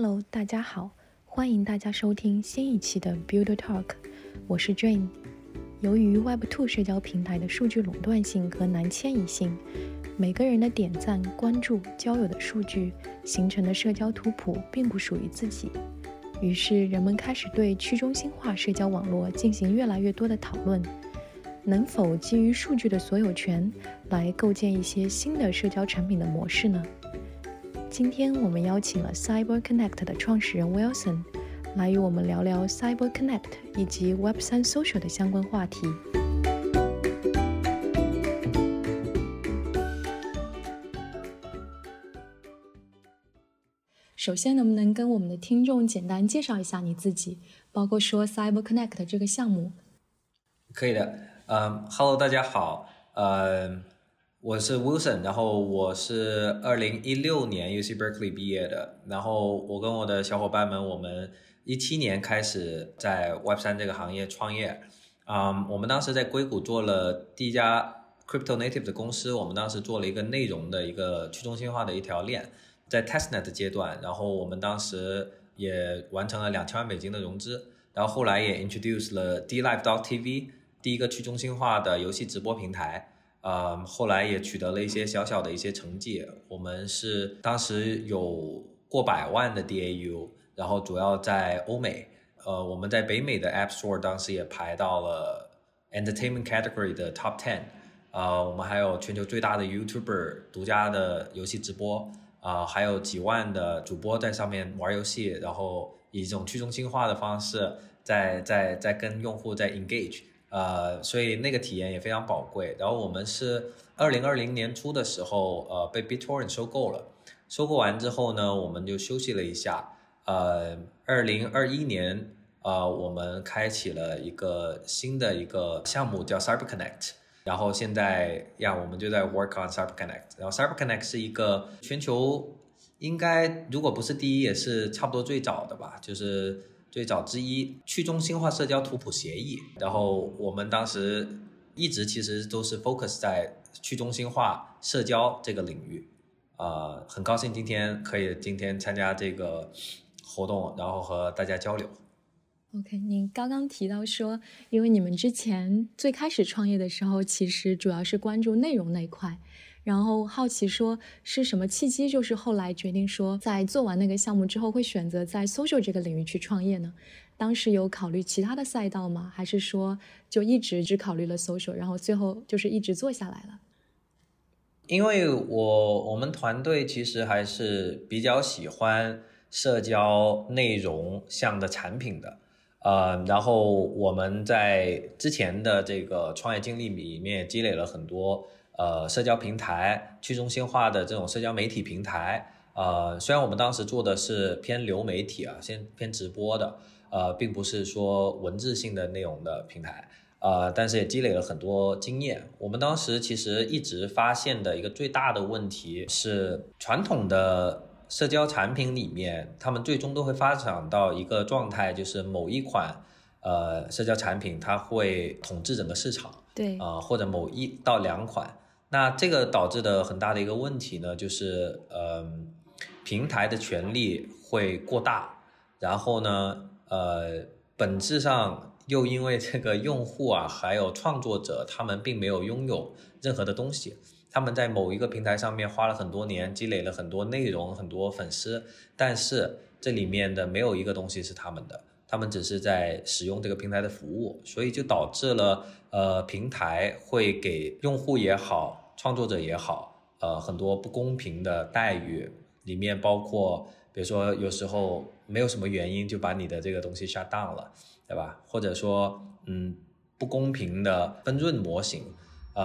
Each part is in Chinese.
Hello， 大家好，欢迎大家收听新一期的 Buidler Talk， 我是 Jane。由于 Web2 社交平台的数据垄断性和难迁移性，每个人的点赞、关注、交友的数据形成的社交图谱并不属于自己，于是人们开始对去中心化社交网络进行越来越多的讨论。能否基于数据的所有权来构建一些新的社交产品的模式呢？今天我们邀请了 CyberConnect 的创始人 Wilson 来与我们聊聊 CyberConnect 以及 Web3 Social 的相关话题。首先，能不能跟我们的听众简单介绍一下你自己，包括说 CyberConnect 这个项目？可以的。Hello， 大家好。我是 Wilson， 然后我是2016年 UC Berkeley 毕业的，然后我跟我的小伙伴们，我们17年开始在 Web3 这个行业创业。我们当时在硅谷做了第一家 Crypto Native 的公司，我们当时做了一个内容的一个去中心化的一条链，在 Testnet 的阶段，然后我们当时也完成了$20,000,000的融资，然后后来也 introduce 了 DLive.tv 第一个去中心化的游戏直播平台。后来也取得了一些小小的一些成绩，我们是当时有过1,000,000的 DAU， 然后主要在欧美。我们在北美的 App Store 当时也排到了 Entertainment Category 的 Top 10。我们还有全球最大的 YouTuber 独家的游戏直播，还有几万的主播在上面玩游戏，然后以一种去中心化的方式在跟用户在 engage。所以那个体验也非常宝贵。然后我们是2020年初的时候被 BitTorrent 收购了，收购完之后呢，我们就休息了一下。2021年我们开启了一个新的一个项目叫 CyberConnect， 然后现在呀我们就在 work on CyberConnect。 然后 CyberConnect 是一个全球应该如果不是第一也是差不多最早的吧，就是最早之一去中心化社交图谱协议。然后我们当时一直其实都是 focus 在去中心化社交这个领域。很高兴今天参加这个活动，然后和大家交流。OK， 您刚刚提到说因为你们之前最开始创业的时候其实主要是关注内容那一块，然后好奇说是什么契机，就是后来决定说在做完那个项目之后会选择在 social 这个领域去创业呢？当时有考虑其他的赛道吗？还是说就一直只考虑了 social， 然后最后就是一直做下来了？因为我们团队其实还是比较喜欢社交内容项的产品的。然后我们在之前的这个创业经历里面也积累了很多社交平台去中心化的这种社交媒体平台。虽然我们当时做的是偏流媒体啊，先偏直播的，并不是说文字性的内容的平台，但是也积累了很多经验。我们当时其实一直发现的一个最大的问题是，传统的社交产品里面他们最终都会发展到一个状态，就是某一款社交产品它会统治整个市场，对，或者某一到两款。那这个导致的很大的一个问题呢，就是平台的权力会过大，然后呢本质上又因为这个用户啊还有创作者他们并没有拥有任何的东西，他们在某一个平台上面花了很多年积累了很多内容很多粉丝，但是这里面的没有一个东西是他们的，他们只是在使用这个平台的服务。所以就导致了平台会给用户也好创作者也好很多不公平的待遇，里面包括比如说有时候没有什么原因就把你的这个东西 shut down 了，对吧？或者说不公平的分润模型，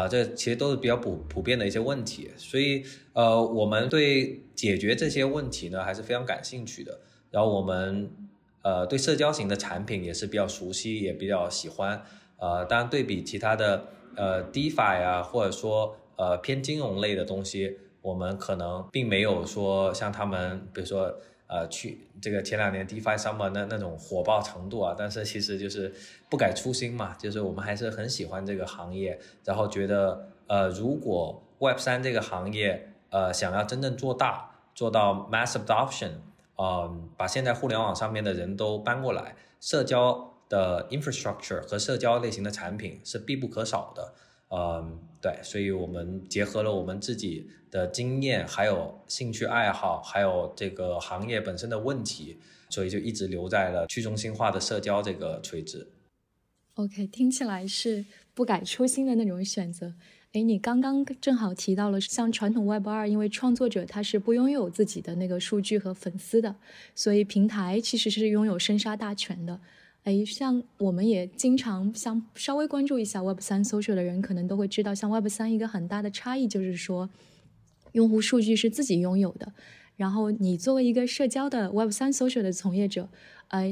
这其实都是比较普遍的一些问题。所以我们对解决这些问题呢还是非常感兴趣的，然后我们对社交型的产品也是比较熟悉也比较喜欢。当然对比其他的DeFi 啊或者说偏金融类的东西，我们可能并没有说像他们比如说去这个前2年 DeFi Summer 那种火爆程度啊，但是其实就是不改初心嘛，就是我们还是很喜欢这个行业，然后觉得如果 Web3 这个行业想要真正做大做到 Mass Adoption，把现在互联网上面的人都搬过来，社交的 infrastructure 和社交类型的产品是必不可少的。对，所以我们结合了我们自己的经验，还有兴趣爱好，还有这个行业本身的问题，所以就一直留在了去中心化的社交这个垂直。OK， 听起来是不改初心的那种选择。你刚刚正好提到了像传统 Web2， 因为创作者他是不拥有自己的那个数据和粉丝的，所以平台其实是拥有生杀大权的。像我们也经常像稍微关注一下 Web3 social 的人可能都会知道，像 Web3 一个很大的差异就是说用户数据是自己拥有的，然后你作为一个社交的 Web3 social 的从业者，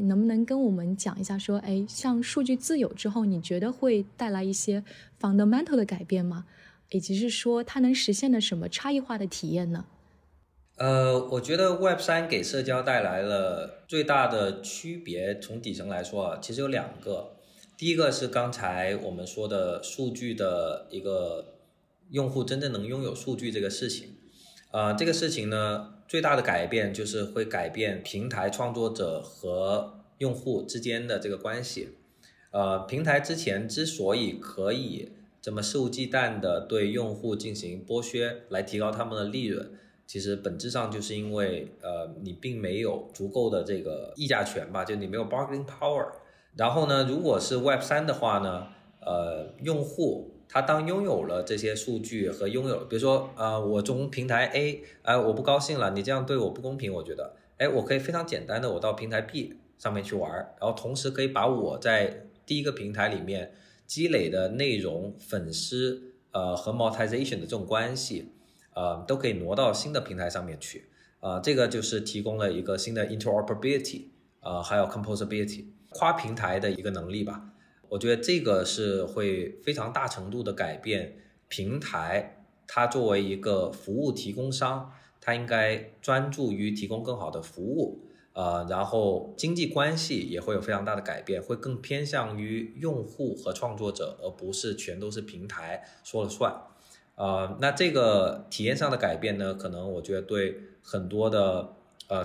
能不能跟我们讲一下说，像数据自由之后，你觉得会带来一些 fundamental 的改变吗？以及是说它能实现的什么差异化的体验呢？我觉得 Web3 给社交带来了最大的区别，从底层来说啊，其实有两个。第一个是刚才我们说的数据的一个用户真正能拥有数据这个事情。这个事情呢，最大的改变就是会改变平台创作者和用户之间的这个关系。平台之前之所以可以这么肆无忌惮的对用户进行剥削来提高他们的利润，其实本质上就是因为你并没有足够的这个议价权吧，就你没有 bargaining power。 然后呢，如果是 Web3 的话呢，用户他当拥有了这些数据和拥有，比如说我从平台 A， 我不高兴了，你这样对我不公平，我觉得我可以非常简单的我到平台 B 上面去玩，然后同时可以把我在第一个平台里面积累的内容、粉丝和 monetization 的这种关系都可以挪到新的平台上面去。这个就是提供了一个新的 interoperability 还有 composability 跨平台的一个能力吧。我觉得这个是会非常大程度的改变平台，它作为一个服务提供商，它应该专注于提供更好的服务，然后经济关系也会有非常大的改变，会更偏向于用户和创作者，而不是全都是平台说了算。那这个体验上的改变呢，可能我觉得对很多的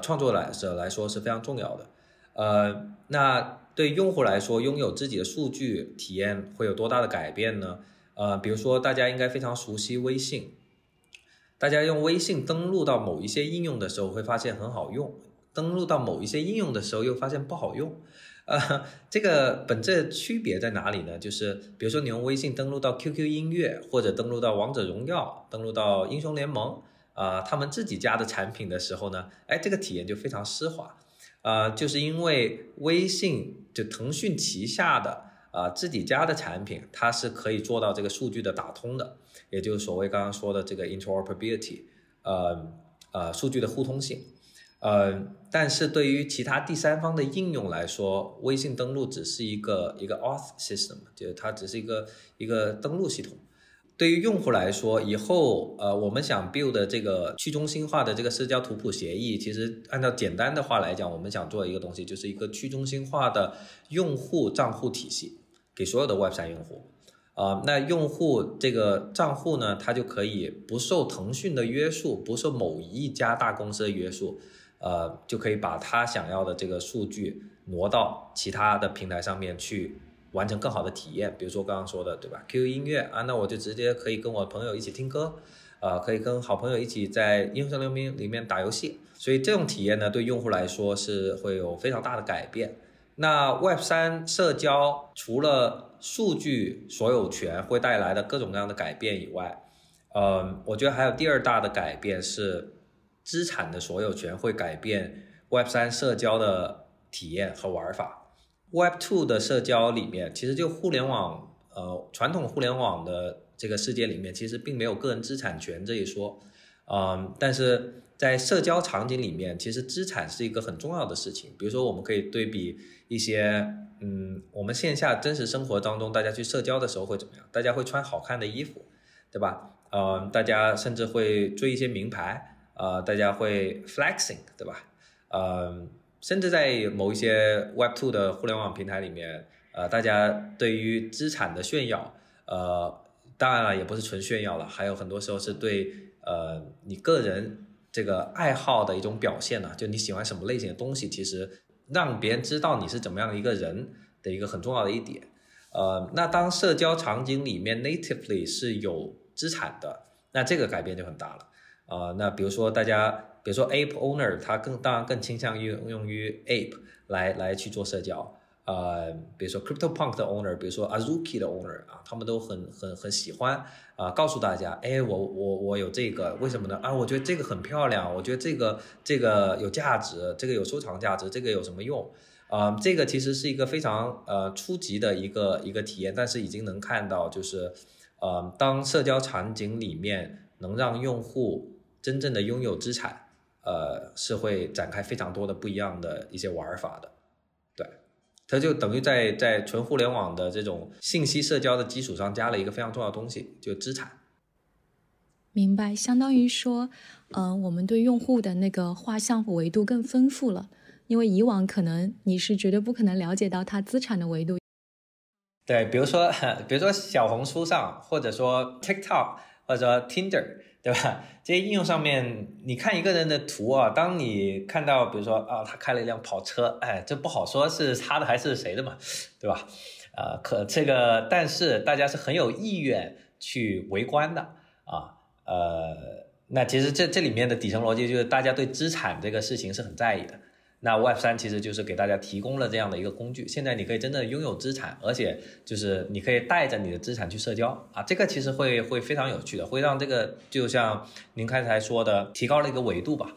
创作者来说是非常重要的。那对用户来说，拥有自己的数据体验会有多大的改变呢？比如说大家应该非常熟悉微信，大家用微信登录到某一些应用的时候会发现很好用，登录到某一些应用的时候又发现不好用。这个本质的区别在哪里呢？就是比如说你用微信登录到 QQ 音乐，或者登录到王者荣耀，登录到英雄联盟，他们自己家的产品的时候呢，这个体验就非常丝滑。就是因为微信就腾讯旗下的自己家的产品，它是可以做到这个数据的打通的，也就是所谓刚刚说的这个 interoperability， 数据的互通性。但是对于其他第三方的应用来说，微信登录只是一个 auth system， 就是它只是一个登录系统。对于用户来说，以后我们想 build 的这个去中心化的这个社交图谱协议，其实按照简单的话来讲，我们想做一个东西，就是一个去中心化的用户账户体系，给所有的 Web3 用户。那用户这个账户呢，它就可以不受腾讯的约束，不受某一家大公司的约束，就可以把他想要的这个数据挪到其他的平台上面去，完成更好的体验。比如说刚刚说的，对吧 ？QQ 音乐啊，那我就直接可以跟我朋友一起听歌，可以跟好朋友一起在英雄联盟里面打游戏。所以这种体验呢，对用户来说是会有非常大的改变。那 Web3 社交除了数据所有权会带来的各种各样的改变以外，我觉得还有第二大的改变是资产的所有权会改变 Web3 社交的体验和玩法。Web2 的社交里面，其实就互联网传统互联网的这个世界里面，其实并没有个人资产权这一说，但是在社交场景里面，其实资产是一个很重要的事情。比如说我们可以对比一些我们线下真实生活当中大家去社交的时候会怎么样，大家会穿好看的衣服，对吧？大家甚至会追一些名牌，大家会 flexing， 对吧？甚至在某一些 Web2 的互联网平台里面，大家对于资产的炫耀，当然了也不是纯炫耀了，还有很多时候是对你个人这个爱好的一种表现呢，就你喜欢什么类型的东西，其实让别人知道你是怎么样一个人的一个很重要的一点。那当社交场景里面 natively 是有资产的，那这个改变就很大了。那比如说大家，比如说 ape owner 他当然更倾向于用于 ape 来去做社交。比如说 CryptoPunk 的 owner， 比如说 Azuki 的 owner 啊，他们都很喜欢告诉大家，哎，我有这个，为什么呢？啊，我觉得这个很漂亮，我觉得这个有价值，这个有收藏价值，这个有什么用？这个其实是一个非常初级的一个体验，但是已经能看到，就是当社交场景里面能让用户真正的拥有资产，是会展开非常多的不一样的一些玩法的，对。它就等于在纯互联网的这种信息社交的基础上加了一个非常重要的东西，就资产。明白，相当于说，我们对用户的那个画像维度更丰富了，因为以往可能你是绝对不可能了解到它资产的维度。对，比如说小红书上，或者说 TikTok， 或者说 Tinder， 对吧？这些应用上面，你看一个人的图啊，当你看到比如说啊，他开了一辆跑车，哎，这不好说是他的还是谁的嘛，对吧？但是大家是很有意愿去围观的啊，那其实这里面的底层逻辑就是大家对资产这个事情是很在意的。那 Web3 其实就是给大家提供了这样的一个工具，现在你可以真的拥有资产，而且就是你可以带着你的资产去社交啊，这个其实会非常有趣的，会让这个就像您刚才说的提高了一个维度吧。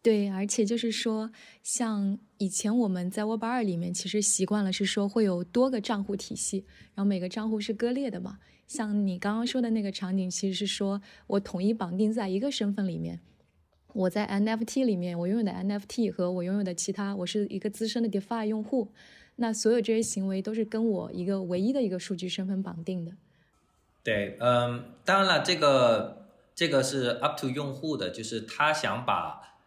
对，而且就是说像以前我们在 Web2 里面其实习惯了是说会有多个账户体系，然后每个账户是割裂的嘛，像你刚刚说的那个场景其实是说我统一绑定在一个身份里面，我在 NFT 里面，我拥有的 NFT 和我拥有的其他，我是一个资深的 DeFi 用户，那所有这些行为都是跟我一个唯一的一个数据身份绑定的。对，当然了，这个是 up to 用户的，就是他想把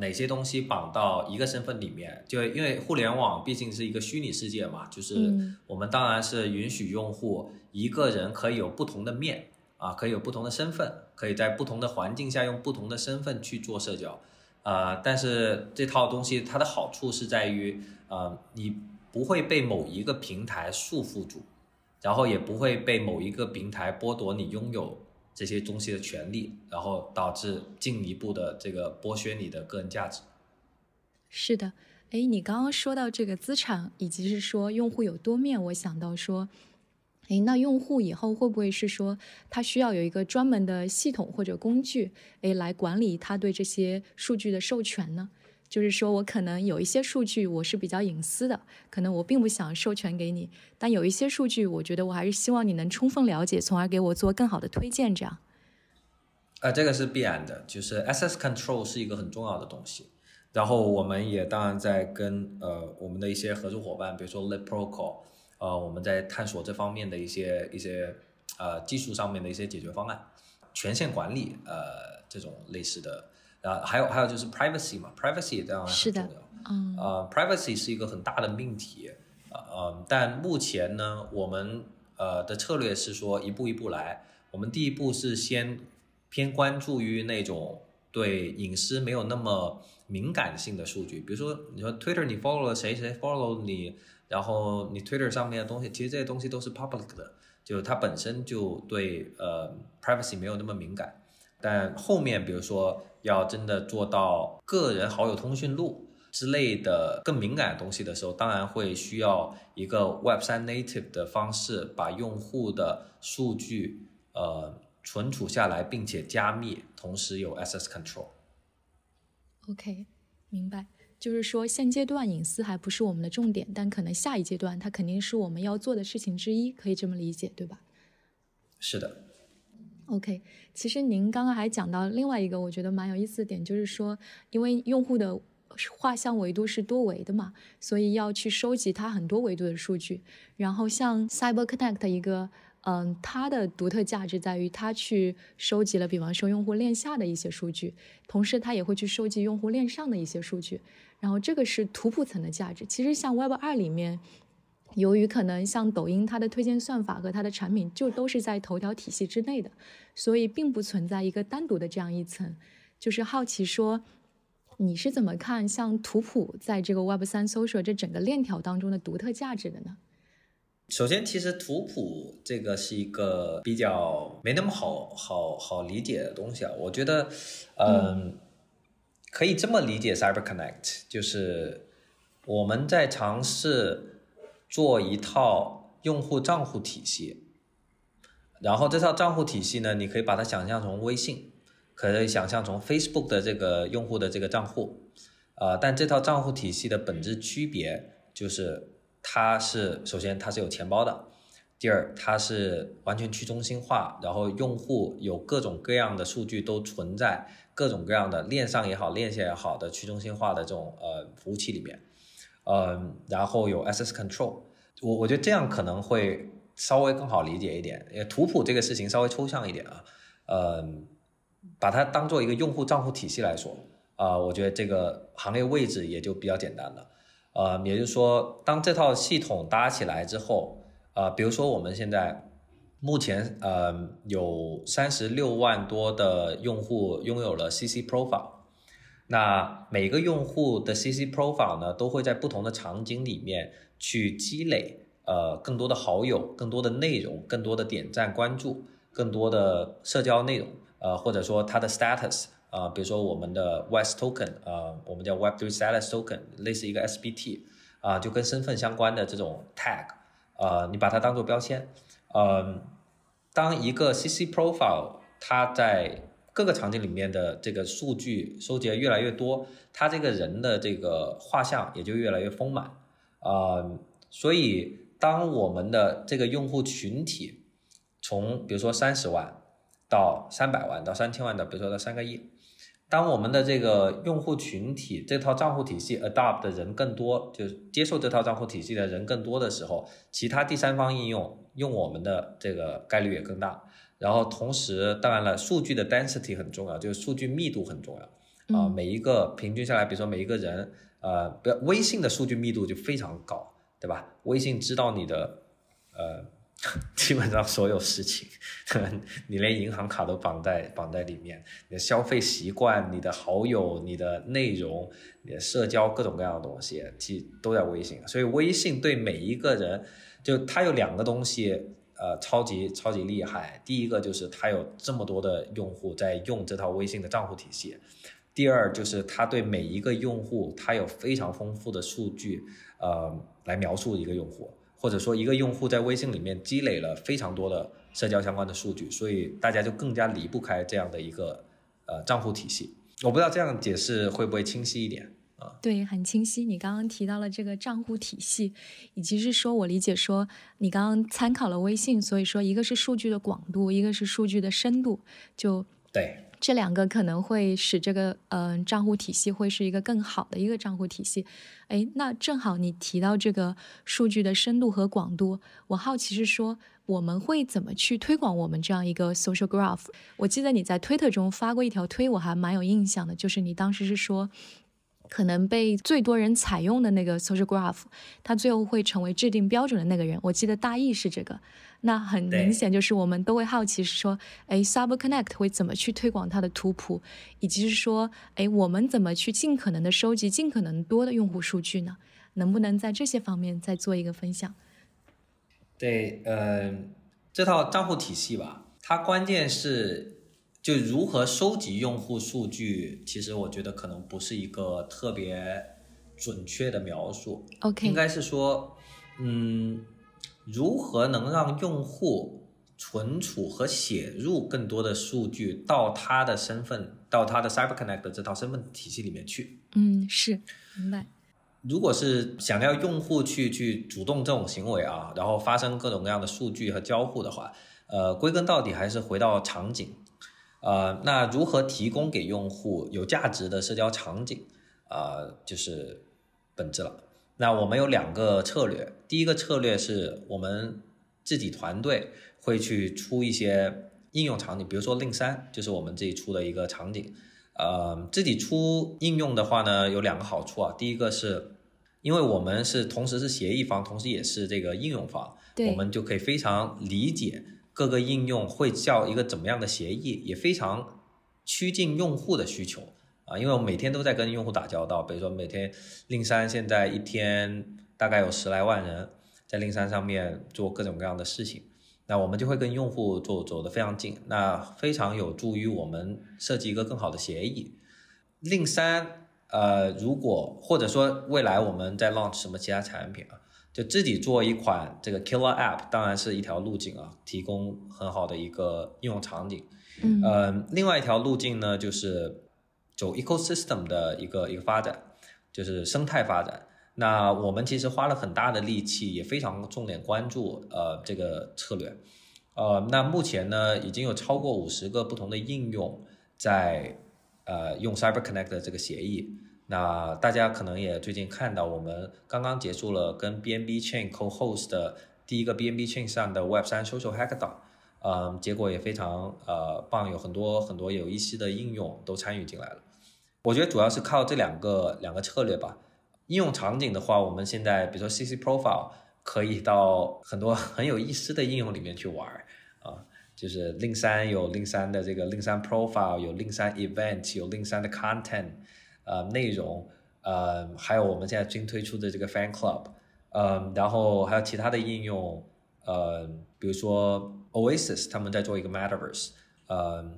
哪些东西绑到一个身份里面，就因为互联网毕竟是一个虚拟世界嘛，就是我们当然是允许用户一个人可以有不同的面。啊，可以有不同的身份，可以在不同的环境下用不同的身份去做社交，但是这套东西它的好处是在于，你不会被某一个平台束缚住，然后也不会被某一个平台剥夺你拥有这些东西的权利，然后导致进一步的这个剥削你的个人价值。是的，哎，你刚刚说到这个资产，以及是说用户有多面，我想到说。诶，那用户以后会不会是说他需要有一个专门的系统或者工具来管理他对这些数据的授权呢？就是说我可能有一些数据我是比较隐私的，可能我并不想授权给你，但有一些数据我觉得我还是希望你能充分了解，从而给我做更好的推荐这样。这个是必然的，就是 access control 是一个很重要的东西，然后我们也当然在跟我们的一些合作伙伴，比如说 Lit Protocol，我们在探索这方面的一些技术上面的一些解决方案，权限管理这种类似的，还有就是 privacy 嘛 ，privacy 当然很重要，是的，privacy 是一个很大的命题，但目前呢，我们的策略是说一步一步来，我们第一步是先偏关注于那种对隐私没有那么敏感性的数据，比如说你说 Twitter 你 follow 了谁，谁 follow 你。然后你 Twitter 上面的东西，其实这些东西都是 public 的，就是它本身就对privacy 没有那么敏感。但后面比如说要真的做到个人好友通讯录之类的更敏感的东西的时候，当然会需要一个 Web3 native 的方式把用户的数据存储下来，并且加密，同时有 access control。OK， 明白。就是说现阶段隐私还不是我们的重点，但可能下一阶段它肯定是我们要做的事情之一，可以这么理解对吧？是的。 OK， 其实您刚刚还讲到另外一个我觉得蛮有意思的点，就是说因为用户的画像维度是多维的嘛，所以要去收集它很多维度的数据，然后像 CyberConnect 一个它的独特价值在于它去收集了比方说用户链下的一些数据，同时它也会去收集用户链上的一些数据，然后这个是图谱层的价值。其实像 Web2 里面，由于可能像抖音它的推荐算法和它的产品就都是在头条体系之内的，所以并不存在一个单独的这样一层，就是好奇说你是怎么看像图谱在这个 Web3 Social 这整个链条当中的独特价值的呢？首先其实图谱这个是一个比较没那么好理解的东西啊，我觉得可以这么理解 CyberConnect 就是我们在尝试做一套用户账户体系，然后这套账户体系呢，你可以把它想象成微信，可以想象成 Facebook 的这个用户的这个账户但这套账户体系的本质区别就是它是首先它是有钱包的，第二它是完全去中心化，然后用户有各种各样的数据都存在各种各样的链上也好链下也好的去中心化的这种服务器里面然后有 access control。 我觉得这样可能会稍微更好理解一点，因为图谱这个事情稍微抽象一点啊把它当做一个用户账户体系来说我觉得这个行业位置也就比较简单了也就是说当这套系统搭起来之后比如说我们现在目前有36万多的用户拥有了 CC Profile， 那每个用户的 CC Profile 呢都会在不同的场景里面去积累更多的好友，更多的内容，更多的点赞关注，更多的社交内容或者说它的 status比如说我们的 West Token 我们叫 Web3 Status Token 类似一个 SBT 就跟身份相关的这种 tag你把它当做标签当一个 CC Profile 它在各个场景里面的这个数据收集越来越多，它这个人的这个画像也就越来越丰满所以当我们的这个用户群体从比如说30万到300万到3000万的比如说到3个亿，当我们的这个用户群体这套账户体系 adopt 的人更多，就是接受这套账户体系的人更多的时候，其他第三方应用用我们的这个概率也更大。然后同时当然了数据的 density 很重要，就是数据密度很重要每一个平均下来比如说每一个人微信的数据密度就非常高对吧，微信知道你的基本上所有事情，你连银行卡都绑在里面，你的消费习惯，你的好友，你的内容，你的社交各种各样的东西其实都在微信。所以微信对每一个人就它有两个东西超级厉害，第一个就是它有这么多的用户在用这套微信的账户体系，第二就是它对每一个用户它有非常丰富的数据来描述一个用户，或者说一个用户在微信里面积累了非常多的社交相关的数据，所以大家就更加离不开这样的一个账户体系。我不知道这样解释会不会清晰一点对，很清晰。你刚刚提到了这个账户体系，以及是说我理解说你刚刚参考了微信，所以说一个是数据的广度，一个是数据的深度，就对这两个可能会使这个账户体系会是一个更好的一个账户体系。哎，那正好你提到这个数据的深度和广度，我好奇是说我们会怎么去推广我们这样一个 social graph？ 我记得你在 Twitter 中发过一条推，我还蛮有印象的，就是你当时是说可能被最多人采用的那个 social graph 它最后会成为制定标准的那个人，我记得大意是这个。那很明显就是我们都会好奇说CyberConnect 会怎么去推广它的图谱，以及是说我们怎么去尽可能的收集尽可能多的用户数据呢？能不能在这些方面再做一个分享？对这套账户体系吧，它关键是就如何收集用户数据，其实我觉得可能不是一个特别准确的描述。OK， 应该是说，如何能让用户存储和写入更多的数据到他的身份，到他的 CyberConnect 的这套身份体系里面去。是，明白。如果是想要用户去主动这种行为啊，然后发生各种各样的数据和交互的话，归根到底还是回到场景。那如何提供给用户有价值的社交场景就是本质了。那我们有两个策略，第一个策略是我们自己团队会去出一些应用场景，比如说 Link3 就是我们自己出的一个场景自己出应用的话呢有两个好处啊，第一个是因为我们是同时是协议方同时也是这个应用方，我们就可以非常理解各个应用会叫一个怎么样的协议，也非常趋近用户的需求啊，因为我每天都在跟用户打交道，比如说每天Link3现在一天大概有10来万人在Link3上面做各种各样的事情，那我们就会跟用户走得非常近，那非常有助于我们设计一个更好的协议。Link3如果或者说未来我们在 launch 什么其他产品啊，就自己做一款这个 killer app 当然是一条路径啊，提供很好的一个应用场景。另外一条路径呢就是走 ecosystem 的一个发展，就是生态发展。那我们其实花了很大的力气，也非常重点关注这个策略。那目前呢已经有超过50个不同的应用在用 CyberConnect 的这个协议。那大家可能也最近看到，我们刚刚结束了跟 BNB Chain co-host 的第一个 BNB Chain 上的 Web3 Social Hackathon，结果也非常棒，有很多有意思的应用都参与进来了。我觉得主要是靠这两个策略吧。应用场景的话，我们现在比如说 CC Profile 可以到很多很有意思的应用里面去玩啊。就是 Link3 有 Link3 的这个 Link3 Profile， 有 Link3 Event， 有 Link3 的 Content 内容，还有我们现在新推出的这个 Fan Club， 然后还有其他的应用，比如说 Oasis 他们在做一个 Metaverse，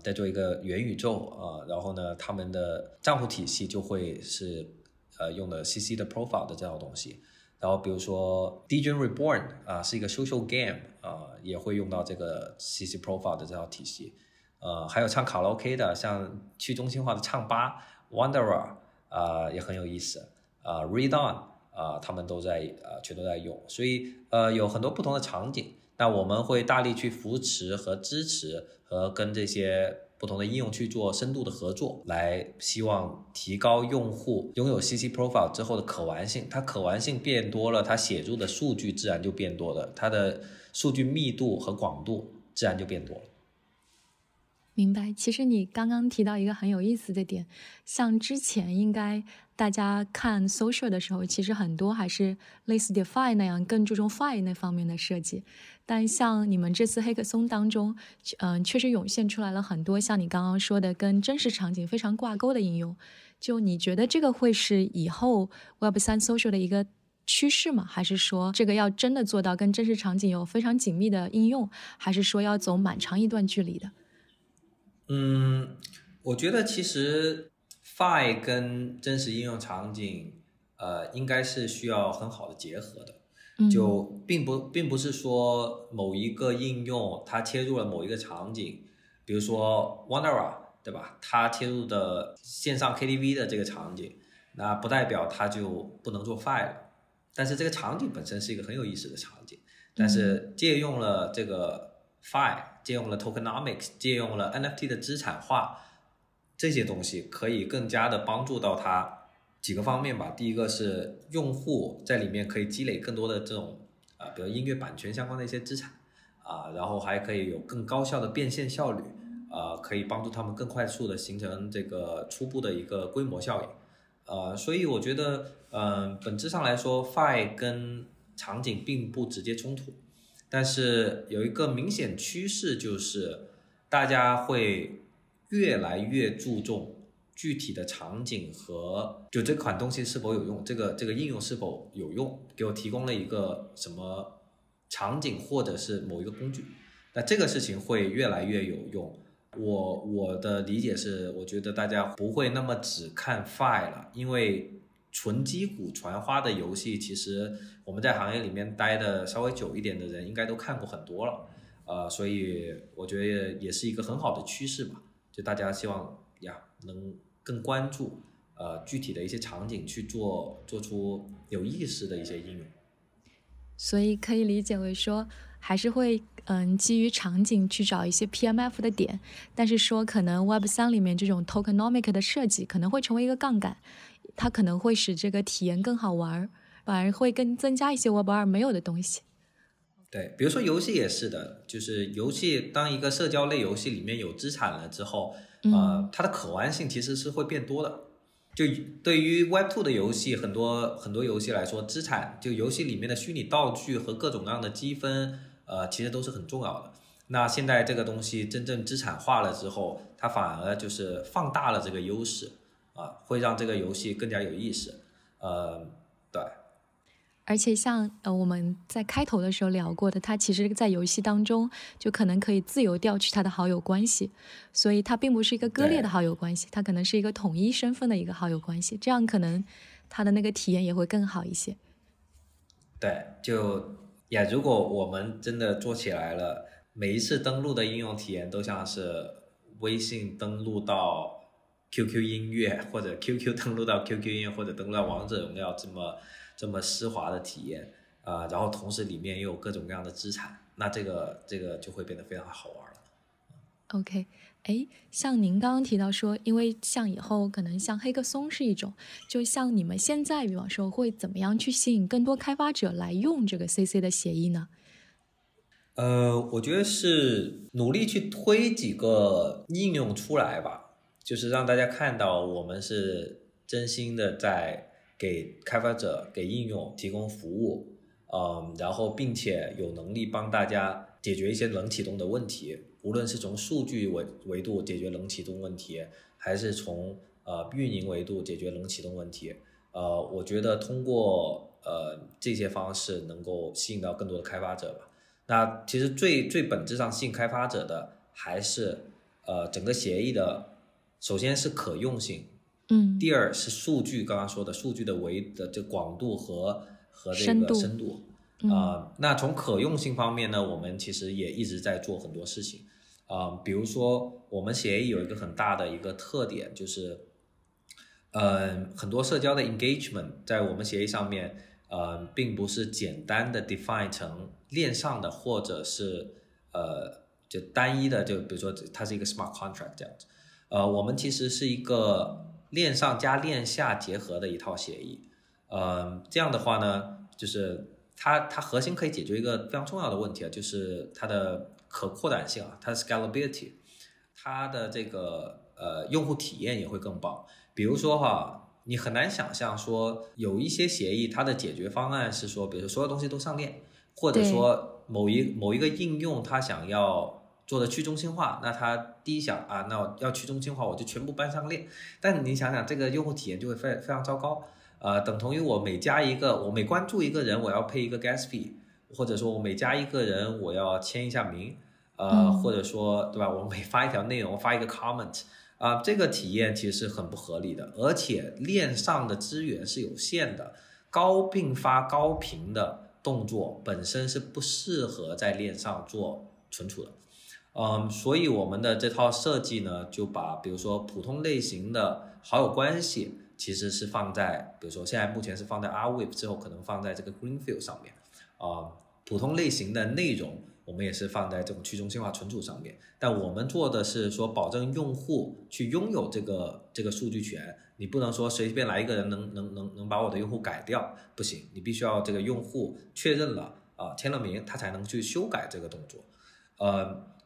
在做一个元宇宙啊，然后呢他们的账户体系就会是用的 CC 的 Profile 的这套东西。然后比如说 DJ Reborn 是一个 social game 也会用到这个 CC Profile 的这套体系。还有唱卡拉 OK 的，像去中心化的唱吧 Wanderer 也很有意思。Readon 他们都在全都在用。所以有很多不同的场景，那我们会大力去扶持和支持，和跟这些不同的应用去做深度的合作，来希望提高用户拥有 CC Profile 之后的可玩性。它可玩性变多了，它写入的数据自然就变多了，它的数据密度和广度自然就变多了。明白。其实你刚刚提到一个很有意思的点，像之前应该大家看 social 的时候，其实很多还是类似 DeFi 那样更注重 Fi 那方面的设计，但像你们这次黑客松当中确实涌现出来了很多像你刚刚说的跟真实场景非常挂钩的应用。就你觉得这个会是以后 Web3 social 的一个趋势吗？还是说这个要真的做到跟真实场景有非常紧密的应用，还是说要走蛮长一段距离的？我觉得其实 Fi 跟真实应用场景应该是需要很好的结合的，就并不是说某一个应用它切入了某一个场景，比如说 Wanderer 对吧，它切入的线上 KTV 的这个场景，那不代表它就不能做 Fi 了，但是这个场景本身是一个很有意思的场景，但是借用了这个 Fi，借用了 tokenomics， 借用了 NFT 的资产化，这些东西可以更加的帮助到它几个方面吧。第一个是用户在里面可以积累更多的这种比如音乐版权相关的一些资产然后还可以有更高效的变现效率可以帮助他们更快速的形成这个初步的一个规模效应所以我觉得本质上来说 Fi 跟场景并不直接冲突，但是有一个明显趋势，就是大家会越来越注重具体的场景和就这款东西是否有用，这个应用是否有用，给我提供了一个什么场景或者是某一个工具，那这个事情会越来越有用。我的理解是，我觉得大家不会那么只看 Fi 了，因为纯击鼓传花的游戏，其实我们在行业里面待的稍微久一点的人应该都看过很多了所以我觉得也是一个很好的趋势吧，就大家希望能更关注具体的一些场景去做出有意思的一些应用。所以可以理解为说还是会基于场景去找一些 PMF 的点，但是说可能 Web3 里面这种 tokenomic 的设计可能会成为一个杠杆，它可能会使这个体验更好玩，反而会更增加一些 Web2 没有的东西。对，比如说游戏也是的，就是游戏当一个社交类游戏里面有资产了之后它的可玩性其实是会变多的。就对于 Web2 的游戏，很多游戏来说，资产就游戏里面的虚拟道具和各种各样的积分其实都是很重要的那现在这个东西真正资产化了之后，它反而就是放大了这个优势啊，会让这个游戏更加有意思。对。而且像我们在开头的时候聊过的，它其实在游戏当中就可能可以自由调取它的好友关系，所以它并不是一个割裂的好友关系，它可能是一个统一身份的一个好友关系，这样可能它的那个体验也会更好一些。对，就也如果我们真的做起来了，每一次登录的应用体验都像是微信登录到 QQ 音乐，或者 QQ 登录到 QQ 音乐，或者登录到王者荣耀这么丝滑的体验啊、然后同时里面又有各种各样的资产，那这个就会变得非常好玩了。OK， 哎，像您刚刚提到说，因为像以后可能像黑客松是一种，就像你们现在比方说会怎么样去吸引更多开发者来用这个 CC 的协议呢？我觉得是努力去推几个应用出来吧，就是让大家看到我们是真心的在给开发者、给应用提供服务，然后并且有能力帮大家解决一些冷启动的问题，无论是从数据维度解决冷启动问题，还是从运营维度解决冷启动问题，我觉得通过这些方式能够吸引到更多的开发者吧。那其实最本质上吸引开发者的还是整个协议的，首先是可用性，第二是数据，刚刚说的数据的这广度和这个深度那从可用性方面呢，我们其实也一直在做很多事情比如说我们协议有一个很大的一个特点，就是很多社交的 engagement 在我们协议上面并不是简单的 define 成链上的，或者是就单一的，就比如说它是一个 smart contract 这样子我们其实是一个链上加链下结合的一套协议这样的话呢，就是它核心可以解决一个非常重要的问题啊，就是它的可扩展性啊，它的 scalability， 它的这个用户体验也会更棒。比如说哈，你很难想象说有一些协议它的解决方案是说，比如说所有东西都上链，或者说某一个应用它想要做的去中心化，那他第一想啊，那我要去中心化，我就全部搬上链。但你想想，这个用户体验就会非常糟糕。等同于我每加一个，我每关注一个人，我要配一个 gas fee， 或者说我每加一个人，我要签一下名，或者说对吧，我每发一条内容，发一个 comment， 这个体验其实是很不合理的。而且链上的资源是有限的，高并发、高频的动作本身是不适合在链上做存储的。所以我们的这套设计呢，就把比如说普通类型的好友关系，其实是放在，比如说现在目前是放在 Rwave 之后，可能放在这个 Greenfield 上面普通类型的内容，我们也是放在这种去中心化存储上面。但我们做的是说，保证用户去拥有这个数据权。你不能说随便来一个人能把我的用户改掉，不行，你必须要这个用户确认了签了名，他才能去修改这个动作。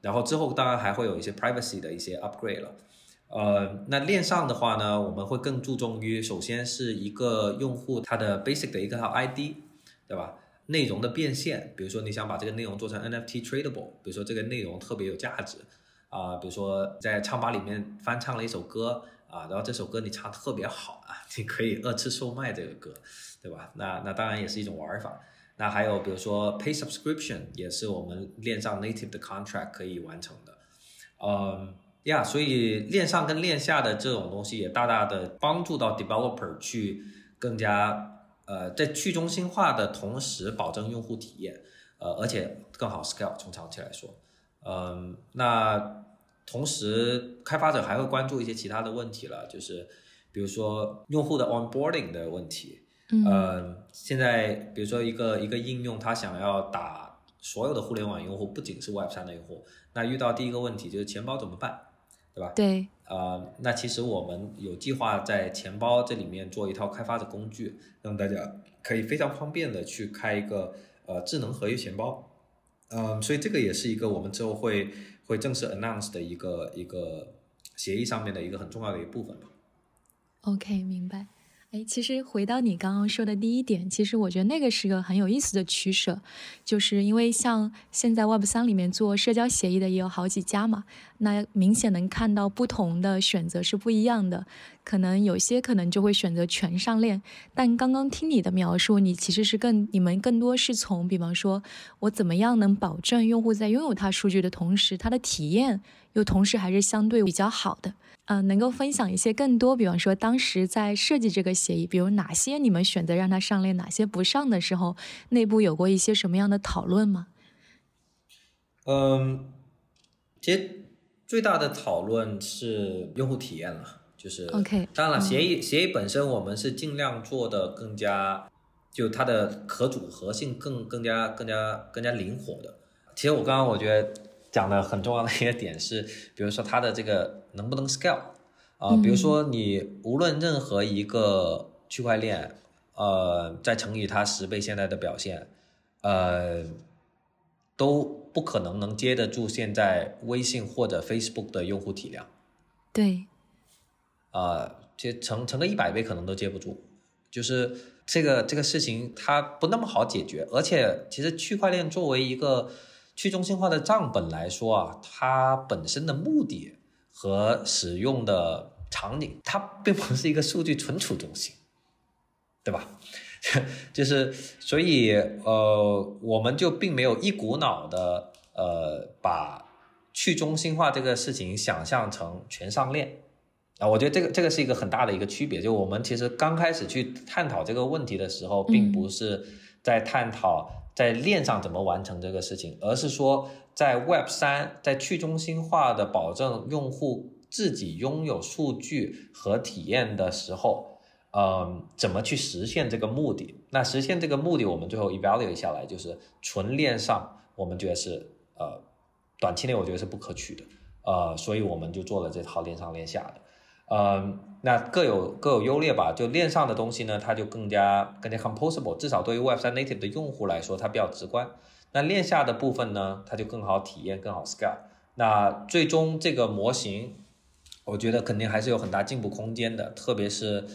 然后之后当然还会有一些 privacy 的一些 upgrade 了那链上的话呢，我们会更注重于，首先是一个用户他的 basic 的一个 ID， 对吧？内容的变现，比如说你想把这个内容做成 NFT tradable， 比如说这个内容特别有价值比如说在唱吧里面翻唱了一首歌然后这首歌你唱特别好你可以二次售卖这个歌，对吧？那当然也是一种玩法。那还有比如说 pay subscription 也是我们链上 native 的 contract 可以完成的所以链上跟链下的这种东西也大大的帮助到 developer 去更加在去中心化的同时保证用户体验而且更好 scale 从长期来说那同时开发者还会关注一些其他的问题了，就是比如说用户的 onboarding 的问题现在比如说一个应用，它想要打所有的互联网用户，不仅是 Web3 的用户，那遇到第一个问题就是钱包怎么办，对吧？对那其实我们有计划在钱包这里面做一套开发者工具，让大家可以非常方便的去开一个智能合约钱包所以这个也是一个我们之后会正式 announce 的一个协议上面的一个很重要的一部分吧。OK， 明白。其实回到你刚刚说的第一点，其实我觉得那个是个很有意思的取舍，就是因为像现在 Web3 里面做社交协议的也有好几家嘛，那明显能看到不同的选择是不一样的，可能有些可能就会选择全上链，但刚刚听你的描述，你其实是你们更多是从比方说我怎么样能保证用户在拥有他数据的同时，他的体验又同时还是相对比较好的。能够分享一些更多，比方说当时在设计这个协议，比如哪些你们选择让它上链，哪些不上的时候，内部有过一些什么样的讨论吗？其实最大的讨论是用户体验了，就是当然了，协议本身我们是尽量做的更加，就它的可组合性更加灵活的。其实我觉得讲的很重要的一个点是，比如说它的这个能不能 scale 比如说你无论任何一个区块链，再乘以它10倍现在的表现，都不可能接得住现在微信或者 Facebook 的用户体量。对，其实乘个100倍可能都接不住，就是这个事情它不那么好解决，而且其实区块链作为一个去中心化的账本来说啊，它本身的目的和使用的场景，它并不是一个数据存储中心，对吧？就是所以我们就并没有一股脑的把去中心化这个事情想象成全上链啊。我觉得这个是一个很大的一个区别，就我们其实刚开始去探讨这个问题的时候，并不是在探讨在链上怎么完成这个事情，而是说在 Web3 在去中心化的保证用户自己拥有数据和体验的时候，怎么去实现这个目的。那实现这个目的我们最后 evaluate 下来，就是纯链上我们觉得是短期内我觉得是不可取的，所以我们就做了这套链上链下的，那各有优劣吧。就链上的东西呢，它就更加 composable， 至少对于 Web3 native 的用户来说它比较直观。那链下的部分呢，它就更好体验，更好 scale。 那最终这个模型我觉得肯定还是有很大进步空间的，特别是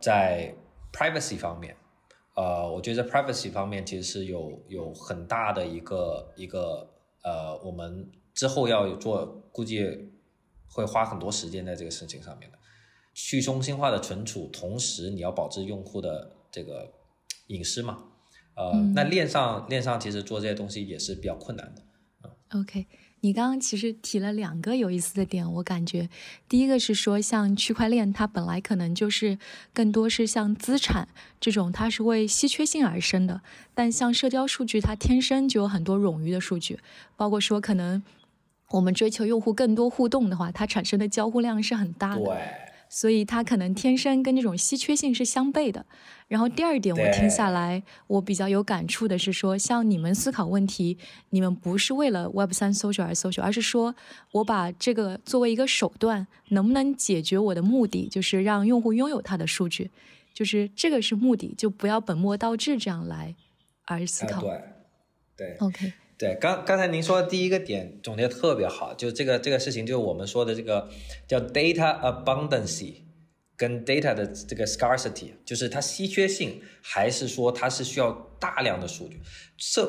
在 privacy 方面，我觉得在 privacy 方面其实是有很大的一个我们之后要有做，估计会花很多时间在这个事情上面的。去中心化的存储，同时你要保持用户的这个隐私嘛，那链上其实做这些东西也是比较困难的。OK， 你刚刚其实提了两个有意思的点，我感觉第一个是说像区块链它本来可能就是更多是像资产这种，它是为稀缺性而生的，但像社交数据它天生就有很多冗余的数据，包括说可能我们追求用户更多互动的话，它产生的交互量是很大的，对，所以它可能天生跟这种稀缺性是相悖的。然后第二点我听下来我比较有感触的是说，像你们思考问题，你们不是为了 Web3 social 而 social， 而是说我把这个作为一个手段，能不能解决我的目的，就是让用户拥有他的数据，就是这个是目的，就不要本末倒置这样来而思考。对 OK，对，刚才您说的第一个点总结特别好，就这个事情，就是我们说的这个叫 data abundance 跟 data 的这个 scarcity， 就是它稀缺性还是说它是需要大量的数据。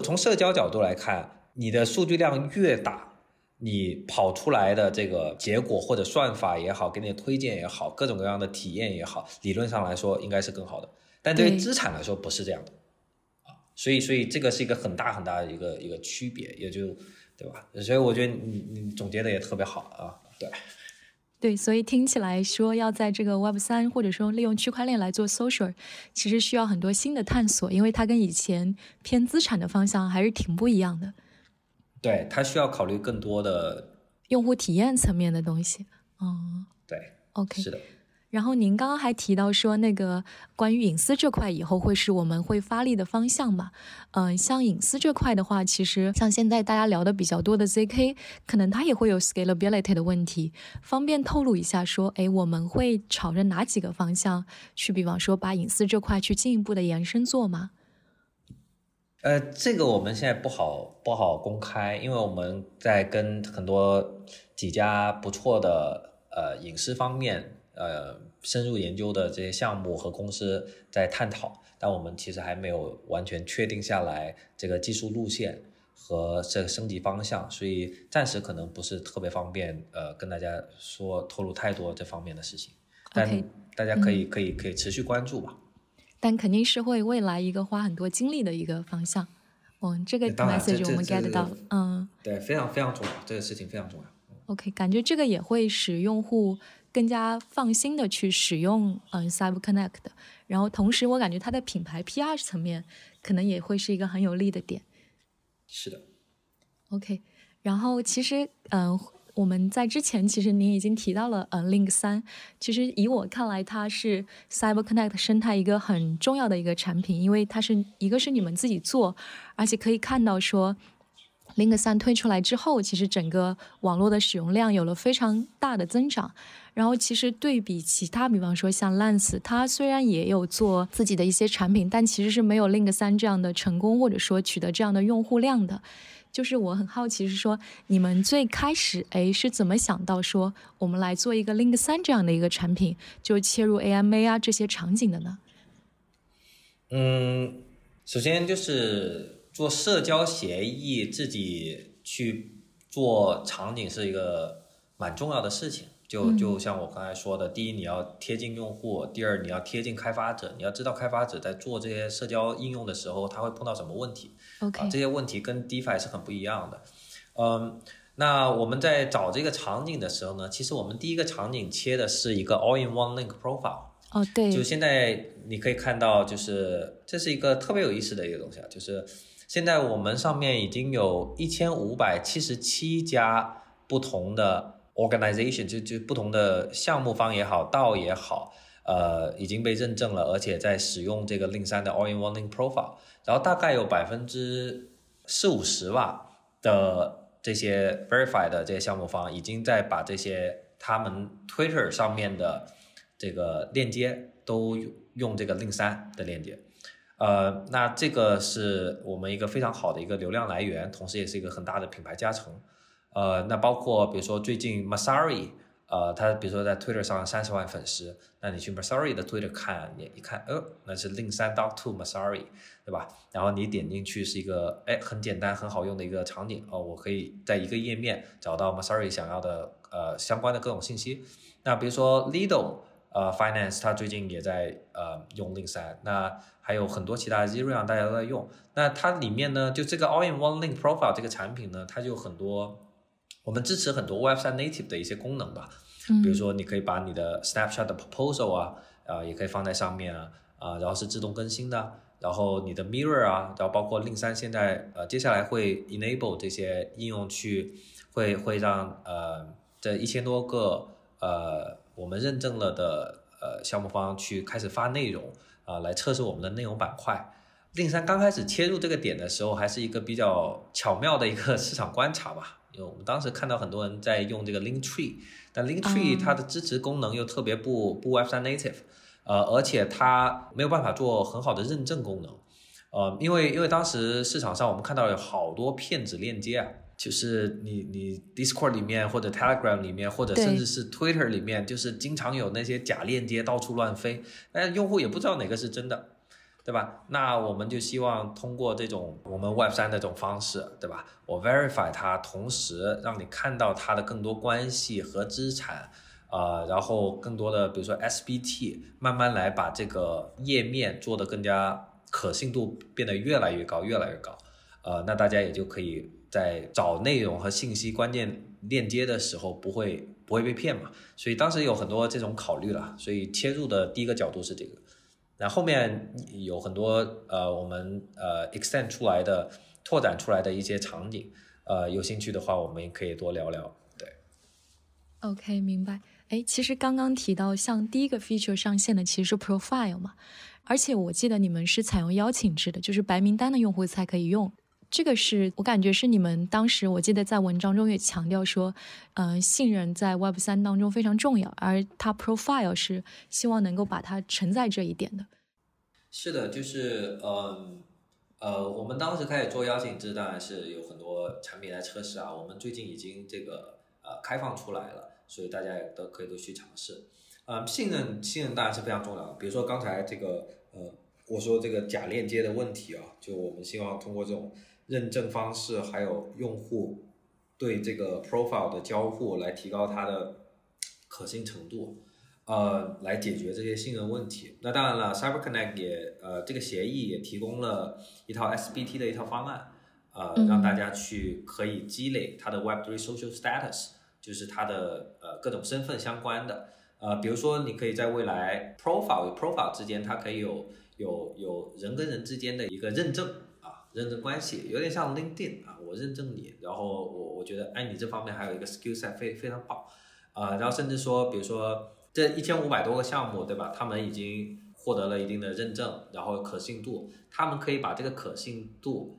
从社交角度来看，你的数据量越大，你跑出来的这个结果或者算法也好，给你的推荐也好，各种各样的体验也好，理论上来说应该是更好的，但对于资产来说不是这样的。所以这个是一个很大很大的一个区别，也就对吧？所以我觉得你总结的也特别好啊，对，所以听起来说要在这个 Web3 或者说利用区块链来做 social， 其实需要很多新的探索，因为它跟以前偏资产的方向还是挺不一样的。对，它需要考虑更多的用户体验层面的东西。对 ，OK， 是的。然后您刚刚还提到说那个关于隐私这块以后会是我们会发力的方向嘛？像隐私这块的话，其实像现在大家聊的比较多的 ZK， 可能它也会有 scalability 的问题。方便透露一下说，我们会朝着哪几个方向去，比方说把隐私这块去进一步的延伸做吗？这个我们现在不好公开，因为我们在跟很多几家不错的隐私方面深入研究的这些项目和公司在探讨，但我们其实还没有完全确定下来这个技术路线和这个升级方向，所以暂时可能不是特别方便跟大家说透露太多这方面的事情，但大家可以持续关注吧。但肯定是会未来一个花很多精力的一个方向。这个 message 我们 get 到，对，非常非常重要，这个事情非常重要。OK， 感觉这个也会使用户更加放心的去使用CyberConnect， 然后同时我感觉它的品牌 PR 层面可能也会是一个很有利的点。是的。 OK， 然后其实我们在之前其实您已经提到了Link3， 其实以我看来它是 CyberConnect 生态一个很重要的一个产品，因为它是一个是你们自己做，而且可以看到说Link3 推出来之后，其实整个网络的使用量有了非常大的增长。然后其实对比其他，比方说像 Lens， 它虽然也有做自己的一些产品，但其实是没有 Link3 这样的成功，或者说取得这样的用户量的。就是我很好奇是说，你们最开始是怎么想到说我们来做一个 Link3 这样的一个产品，就切入 AMA 啊这些场景的呢？首先就是做社交协议自己去做场景是一个蛮重要的事情，就像我刚才说的，第一你要贴近用户，第二你要贴近开发者，你要知道开发者在做这些社交应用的时候他会碰到什么问题，这些问题跟 DeFi 是很不一样的。那我们在找这个场景的时候呢，其实我们第一个场景切的是一个 All-in-One Link Profile。对，就现在你可以看到，就是这是一个特别有意思的一个东西啊，就是现在我们上面已经有1577家不同的 organization， 就不同的项目方也好，道也好，已经被认证了，而且在使用这个 Link3 的 All-in-One Link Profile， 然后大概有40-50%吧的这些 verified 的这些项目方已经在把这些他们 Twitter 上面的这个链接都用这个 Link3 的链接。那这个是我们一个非常好的一个流量来源，同时也是一个很大的品牌加成。那包括比如说最近 Messari， 他比如说在 Twitter 上30万粉丝，那你去 Messari 的 Twitter 看，你一看，那是 Link3.2 Messari， 对吧？然后你点进去是一个很简单很好用的一个场景，我可以在一个页面找到 Messari 想要的相关的各种信息。那比如说 Readon Finance 它最近也在用 Link3， 那还有很多其他 Zero 大家都在用。那它里面呢，就这个 All-in-One Link Profile 这个产品呢，它就很多，我们支持很多 Web3 Native 的一些功能吧，比如说你可以把你的 Snapshot 的 Proposal 也可以放在上面然后是自动更新的，然后你的 Mirror 然后包括 Link3 现在接下来会 enable 这些应用去会让这1000多个我们认证了的项目方去开始发内容来测试我们的内容板块。Link3刚开始切入这个点的时候，还是一个比较巧妙的一个市场观察吧，因为我们当时看到很多人在用这个 Link3， 但 Link3 它的支持功能又特别不 Web3 Native， 而且它没有办法做很好的认证功能，因为当时市场上我们看到有好多骗子链接就是你 Discord 里面或者 Telegram 里面或者甚至是 Twitter 里面，就是经常有那些假链接到处乱飞，但用户也不知道哪个是真的，对吧？那我们就希望通过这种我们 Web3 的这种方式，对吧？我 verify 它，同时让你看到它的更多关系和资产，然后更多的比如说 SBT， 慢慢来把这个页面做得更加可信度变得越来越高越来越高。那大家也就可以在找内容和信息关键链接的时候不会被骗嘛，所以当时有很多这种考虑了，所以切入的第一个角度是这个。那后面有很多我们extend 出来的拓展出来的一些场景，有兴趣的话我们也可以多聊聊。对 OK 明白。其实刚刚提到像第一个 feature 上线的其实是 profile 嘛，而且我记得你们是采用邀请制的，就是白名单的用户才可以用，这个是我感觉是你们当时我记得在文章中也强调说信任在 Web3 当中非常重要，而它 profile 是希望能够把它承载这一点的。是的，就是我们当时开始做邀请制，当然是有很多产品来测试我们最近已经这个开放出来了，所以大家都可以去尝试。信任当然是非常重要的。比如说刚才这个我说这个假链接的问题啊，就我们希望通过这种认证方式，还有用户对这个 profile 的交互来提高它的可信程度，来解决这些信任问题。那当然了 ，CyberConnect 也这个协议也提供了一套 SBT 的一套方案，让大家去可以积累它的 Web3 social status， 就是它的各种身份相关的。比如说你可以在未来 profile 与 profile 之间，它可以有人跟人之间的一个认证啊，认证关系，有点像 LinkedIn 啊，我认证你，然后我觉得哎你这方面还有一个 skill set 非常棒啊，然后甚至说比如说这1500多个项目对吧，他们已经获得了一定的认证，然后可信度，他们可以把这个可信度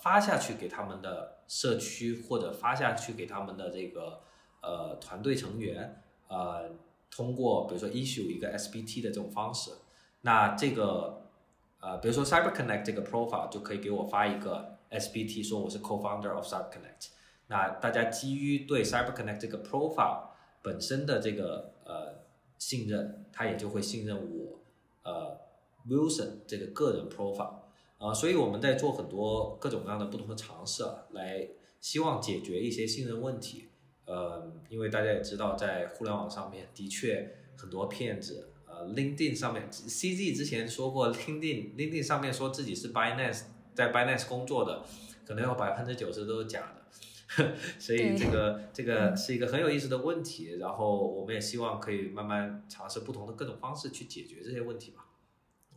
发下去给他们的社区，或者发下去给他们的这个团队成员，通过比如说 issue 一个 SBT 的这种方式，那这个比如说 CyberConnect 这个 profile 就可以给我发一个 SBT 说我是 co-founder of CyberConnect， 那大家基于对 CyberConnect 这个 profile 本身的这个信任，他也就会信任我Wilson 这个个人 profile 所以我们在做很多各种各样的不同的尝试来希望解决一些信任问题。因为大家也知道，在互联网上面的确很多骗子。LinkedIn 上面 ，CZ 之前说过 ，LinkedIn 上面说自己是 Binance， 在 Binance 工作的，可能有 90% 都是假的，所以这个是一个很有意思的问题。然后我们也希望可以慢慢尝试不同的各种方式去解决这些问题吧。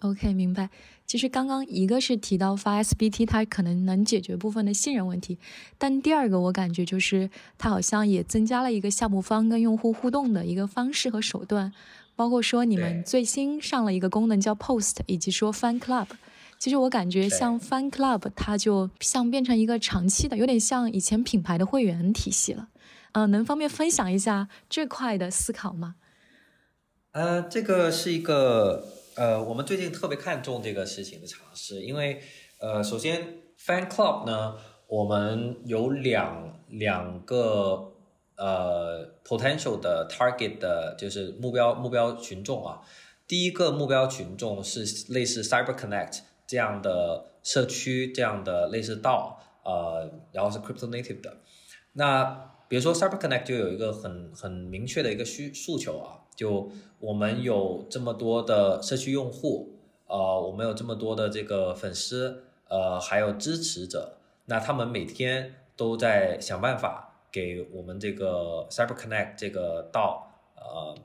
OK， 明白。其实刚刚一个是提到发 SBT 它可能能解决部分的信任问题，但第二个我感觉就是它好像也增加了一个项目方跟用户互动的一个方式和手段，包括说你们最新上了一个功能叫 Post， 以及说 Fan Club。其实我感觉像 Fan Club 它就像变成一个长期的，有点像以前品牌的会员体系了。能方便分享一下这块的思考吗？这个是一个我们最近特别看重这个事情的尝试，因为首先 Fan Club 呢，我们有两个potential 的 target 的，就是目标群众啊。第一个目标群众是类似 CyberConnect 这样的社区，这样的类似道然后是 crypto native 的。那比如说 CyberConnect 就有一个很明确的一个诉求啊，就我们有这么多的社区用户，我们有这么多的这个粉丝，还有支持者，那他们每天都在想办法给我们这个 CyberConnect 这个道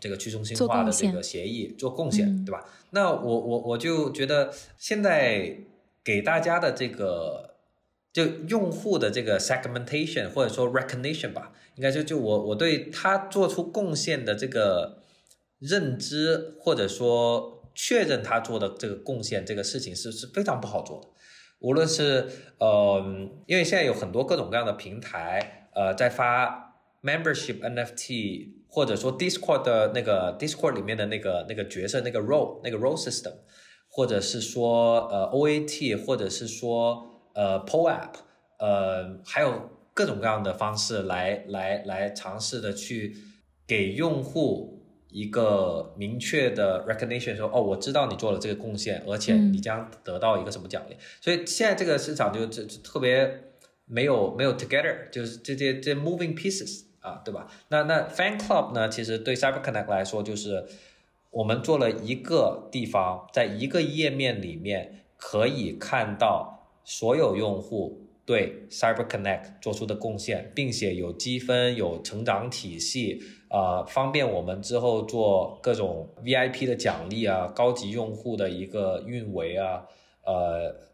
这个去中心化的这个协议做贡献，对吧？那我就觉得现在给大家的这个。就用户的这个 segmentation 或者说 recognition 吧，应该就我对他做出贡献的这个认知，或者说确认他做的这个贡献这个事情是非常不好做的。无论是因为现在有很多各种各样的平台在发 membership NFT， 或者说 Discord 的那个 Discord 里面的那个角色那个 role 那个 role system， 或者是说OAT， 或者是说Poll App， 还有各种各样的方式来尝试的去给用户一个明确的 recognition， 说哦，我知道你做了这个贡献，而且你将得到一个什么奖励。所以现在这个市场就特别没有 together， 就是这 moving pieces 啊，对吧？那 Fan Club 呢，其实对 CyberConnect 来说，就是我们做了一个地方，在一个页面里面可以看到。所有用户对 CyberConnect 做出的贡献，并且有积分，有成长体系，方便我们之后做各种 VIP 的奖励啊，高级用户的一个运维啊，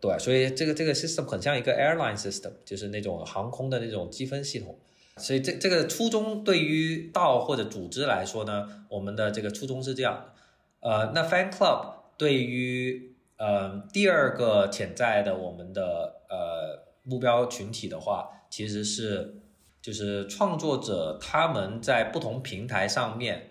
对，所以这个 system 很像一个 airline system， 就是那种航空的那种积分系统。所以这个初衷对于道或者组织来说呢，我们的这个初衷是这样的。那 Fan Club 对于第二个潜在的我们的目标群体的话，其实是就是创作者他们在不同平台上面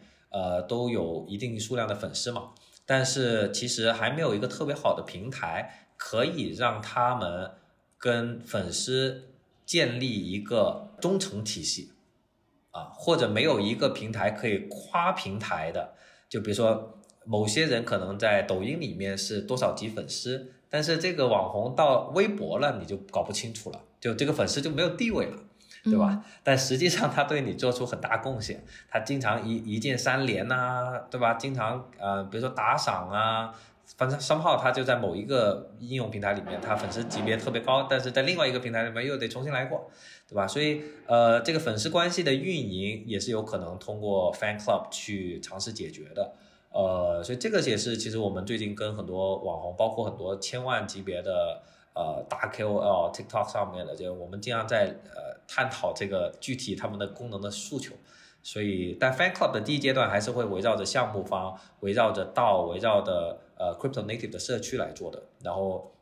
都有一定数量的粉丝嘛，但是其实还没有一个特别好的平台可以让他们跟粉丝建立一个忠诚体系啊，或者没有一个平台可以跨平台的就比如说某些人可能在抖音里面是多少级粉丝，但是这个网红到微博了你就搞不清楚了，就这个粉丝就没有地位了，对吧？但实际上他对你做出很大贡献，他经常一键三连啊，对吧？经常比如说打赏啊，反正somehow他就在某一个应用平台里面他粉丝级别特别高，但是在另外一个平台里面又得重新来过，对吧？所以这个粉丝关系的运营也是有可能通过 fan club 去尝试解决的。所以这个也是其实我们最近跟很多网红，包括很多千万级别的大 KOL TikTok 上面的，就我们经常在探讨这个具体他们的功能的诉求。所以但 fan club 的第一阶段还是会围绕着项目方，围绕着道，围绕着crypto native 的社区来做的。然后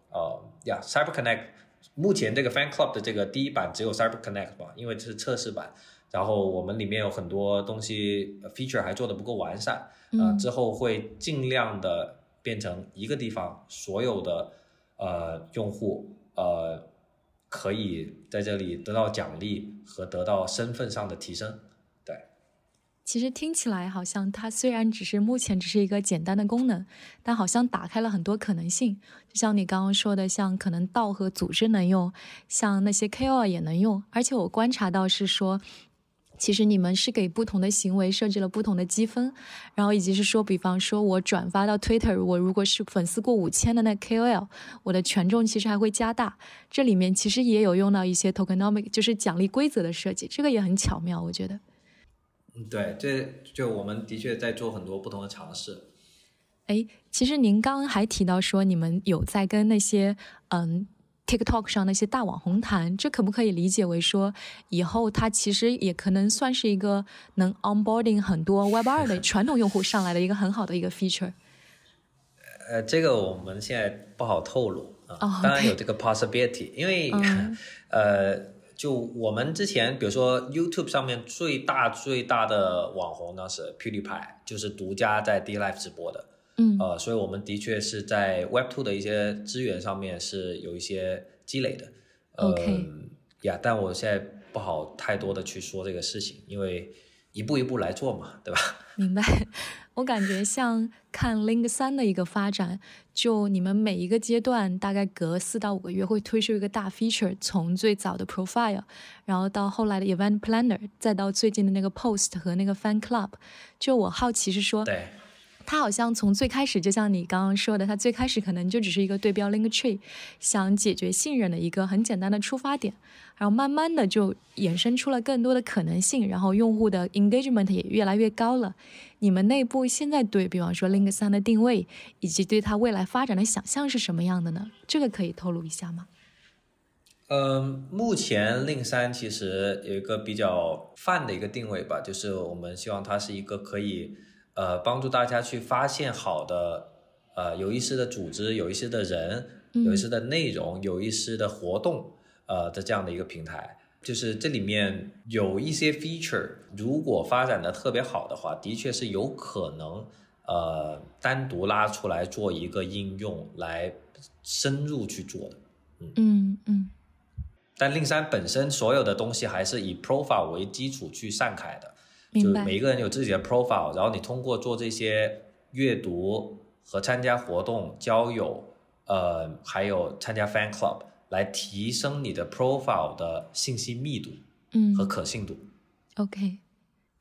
CyberConnect 目前这个 fan club 的这个第一版只有 CyberConnect 吧，因为这是测试版，然后我们里面有很多东西 feature 还做的不够完善，之后会尽量的变成一个地方所有的用户可以在这里得到奖励和得到身份上的提升。对，其实听起来好像它虽然只是目前只是一个简单的功能，但好像打开了很多可能性，就像你刚刚说的，像可能道和组织能用，像那些 KOL 也能用，而且我观察到是说其实你们是给不同的行为设置了不同的积分，然后以及是说比方说我转发到 Twitter， 我如果是粉丝过5000的那 KOL， 我的权重其实还会加大，这里面其实也有用到一些 tokenomic 就是奖励规则的设计，这个也很巧妙我觉得。对，这就我们的确在做很多不同的尝试。哎，其实您刚刚还提到说你们有在跟那些TikTok 上那些大网红谈，这可不可以理解为说以后它其实也可能算是一个能 onboarding 很多 Web2 的传统用户上来的一个很好的一个 feature？ 这个我们现在不好透露当然有这个 possibility， 因为就我们之前比如说 YouTube 上面最大的网红呢是 PewDiePie， 就是独家在 DLive 直播的。所以我们的确是在 Web2 的一些资源上面是有一些积累的。但我现在不好太多的去说这个事情，因为一步一步来做嘛，对吧？明白。我感觉像看 Link3 的一个发展，就你们每一个阶段大概隔4到5个月会推出一个大 feature， 从最早的 profile， 然后到后来的 event planner， 再到最近的那个 post 和那个 fan club。就我好奇是说，对，它好像从最开始就像你刚刚说的，它最开始可能就只是一个对标 Link3 想解决信任的一个很简单的出发点，然后慢慢的就衍生出了更多的可能性，然后用户的 engagement 也越来越高了。你们内部现在对比方说 Link3 的定位以及对它未来发展的想象是什么样的呢？这个可以透露一下吗？目前 Link3 其实有一个比较泛的一个定位吧，就是我们希望它是一个可以帮助大家去发现好的有意思的组织，有意思的人，有意思的内容，有意思的活动的这样的一个平台。就是这里面有一些 feature 如果发展的特别好的话，的确是有可能单独拉出来做一个应用来深入去做的。但Link3本身所有的东西还是以 profile 为基础去散开的，就每一个人有自己的 profile， 然后你通过做这些阅读和参加活动、交友，还有参加 fan club 来提升你的 profile 的信息密度和可信度。OK，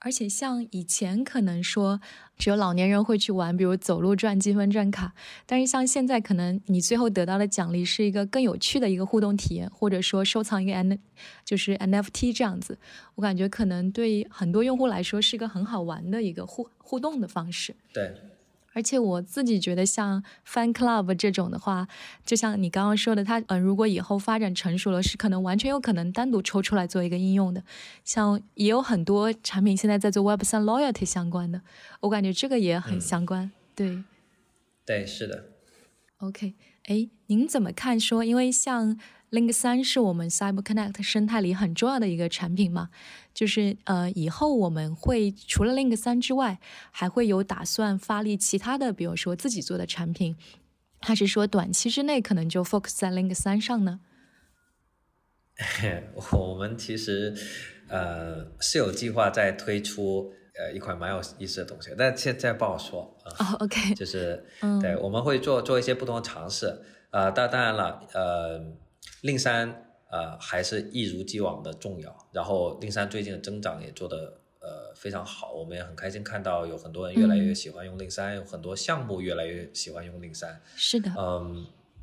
而且像以前可能说只有老年人会去玩，比如走路赚积分、赚卡，但是像现在可能你最后得到的奖励是一个更有趣的一个互动体验，或者说收藏一个就是 NFT 这样子，我感觉可能对很多用户来说是一个很好玩的一个互动的方式。对，而且我自己觉得像 fan club 这种的话，就像你刚刚说的，它如果以后发展成熟了，是可能完全有可能单独抽出来做一个应用的。像也有很多产品现在在做 Web3 loyalty 相关的，我感觉这个也很相关。对，是的。 OK， 哎，您怎么看说因为像Link3 是我们 CyberConnect 生态里很重要的一个产品嘛，就是以后我们会除了 Link3 之外还会有打算发力其他的，比如说自己做的产品，还是说短期之内可能就 focus 在 Link3 上呢？我们其实是有计划在推出一款蛮有意思的东西，但现在不好说啊。OK， 就是对，我们会做一些不同的尝试啊。当然了，Link3还是一如既往的重要。然后Link3最近的增长也做得非常好，我们也很开心看到有很多人越来越喜欢用Link3，有很多项目越来越喜欢用Link3。是的，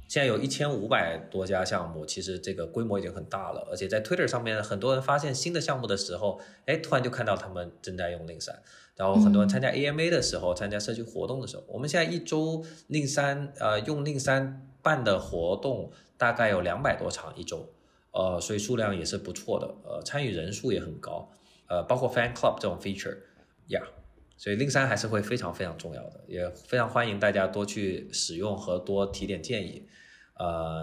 现在有1500多家项目，其实这个规模已经很大了，而且在 Twitter 上面很多人发现新的项目的时候，突然就看到他们正在用Link3，然后很多人参加 AMA 的时候，参加社区活动的时候，我们现在一周Link3用Link3办的活动大概有200多场一周，所以数量也是不错的，参与人数也很高，包括 Fan Club 这种 feature 呀，所以Link3还是会非常非常重要的，也非常欢迎大家多去使用和多提点建议。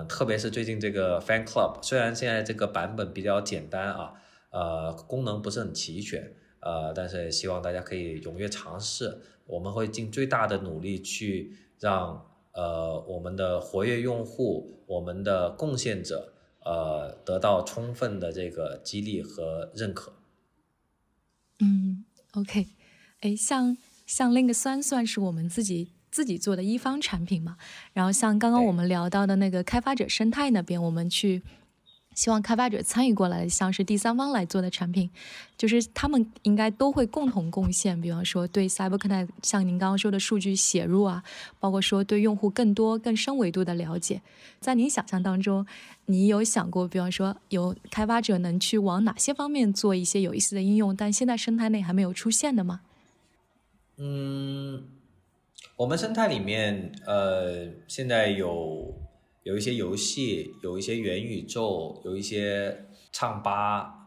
特别是最近这个 Fan Club， 虽然现在这个版本比较简单啊，功能不是很齐全，但是希望大家可以踊跃尝试，我们会尽最大的努力去让我们的活跃用户，我们的贡献者得到充分的这个激励和认可。OK， 像Link 算是我们自己做的一方产品嘛，然后像刚刚我们聊到的那个开发者生态那边，我们去希望开发者参与过来，像是第三方来做的产品，就是他们应该都会共同贡献，比方说对 CyberConnect 像您刚刚说的数据写入啊，包括说对用户更多更深维度的了解。在您想象当中，你有想过比方说有开发者能去往哪些方面做一些有意思的应用，但现在生态内还没有出现的吗？我们生态里面现在有一些游戏，有一些元宇宙，有一些唱吧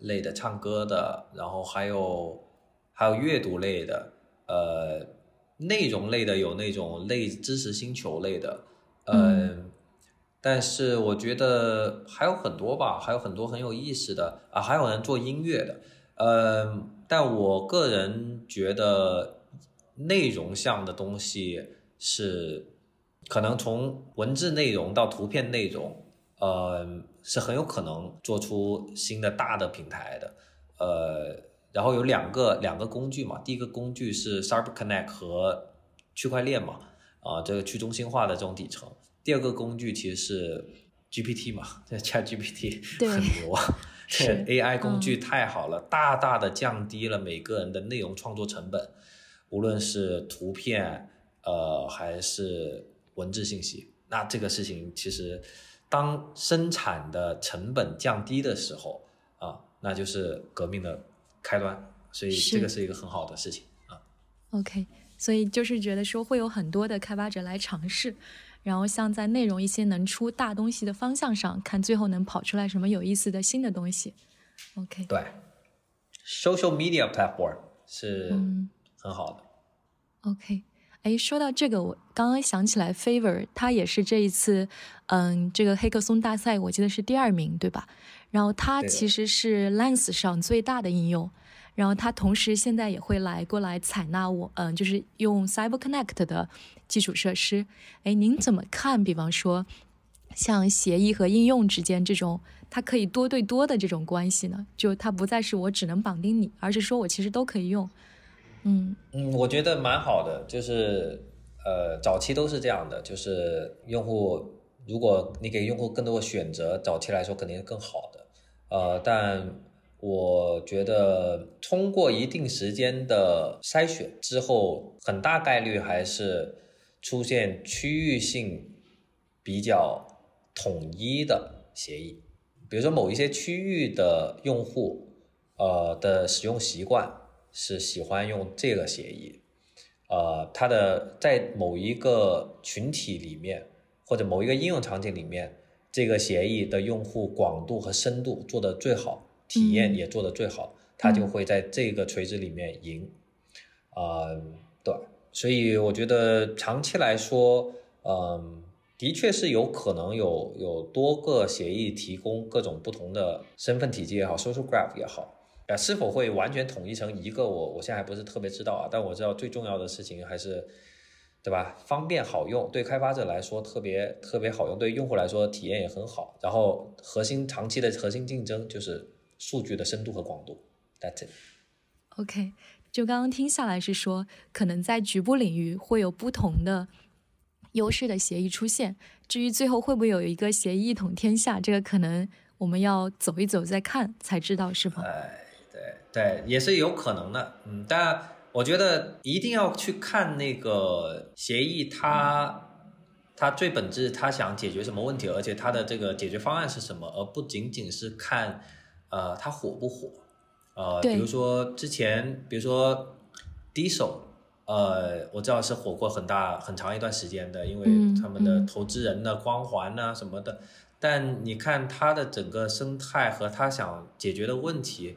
类的，唱歌的，然后还有阅读类的，内容类的，有那种类知识星球类的，但是我觉得还有很多吧，还有很多很有意思的啊，还有人做音乐的，但我个人觉得内容项的东西是可能从文字内容到图片内容，是很有可能做出新的大的平台的。然后有两个工具嘛，第一个工具是 CyberConnect 和区块链嘛，这个去中心化的这种底层。第二个工具其实是 GPT 嘛，这 ChatGPT 很牛啊，这AI 工具太好了，大大的降低了每个人的内容创作成本，无论是图片还是文字信息。那这个事情其实当生产的成本降低的时候啊，那就是革命的开端，所以这个是一个很好的事情啊。OK， 所以就是觉得说会有很多的开发者来尝试，然后像在内容一些能出大东西的方向上，看最后能跑出来什么有意思的新的东西。OK， 对 ，social media platform 是很好的。OK。说到这个，我刚刚想起来 Favor 他也是这一次这个黑客松大赛我记得是第2名对吧，然后他其实是 Lens 上最大的应用，然后他同时现在也会过来采纳就是用 CyberConnect 的基础设施。您怎么看比方说像协议和应用之间这种它可以多对多的这种关系呢？就它不再是我只能绑定你，而是说我其实都可以用。我觉得蛮好的，就是早期都是这样的，就是用户如果你给用户更多的选择，早期来说肯定是更好的，但我觉得通过一定时间的筛选之后，很大概率还是出现区域性比较统一的协议，比如说某一些区域的用户的使用习惯是喜欢用这个协议，它的在某一个群体里面或者某一个应用场景里面，这个协议的用户广度和深度做得最好，体验也做得最好，它就会在这个垂直里面赢。对，所以我觉得长期来说，的确是有可能有多个协议提供各种不同的身份体系也好 ，social graph 也好。是否会完全统一成一个，我现在还不是特别知道啊，但我知道最重要的事情还是，对吧？方便好用，对开发者来说特别特别好用，对用户来说体验也很好。然后长期的核心竞争就是数据的深度和广度。That's it。OK， 就刚刚听下来是说，可能在局部领域会有不同的优势的协议出现，至于最后会不会有一个协议一统天下，这个可能我们要走一走再看才知道，是吧？对，也是有可能的。但我觉得一定要去看那个协议它最本质它想解决什么问题，而且它的这个解决方案是什么，而不仅仅是看它火不火。比如说之前比如说 Diesel， 我知道是火过很长一段时间的，因为他们的投资人的光环啊什么的，但你看它的整个生态和它想解决的问题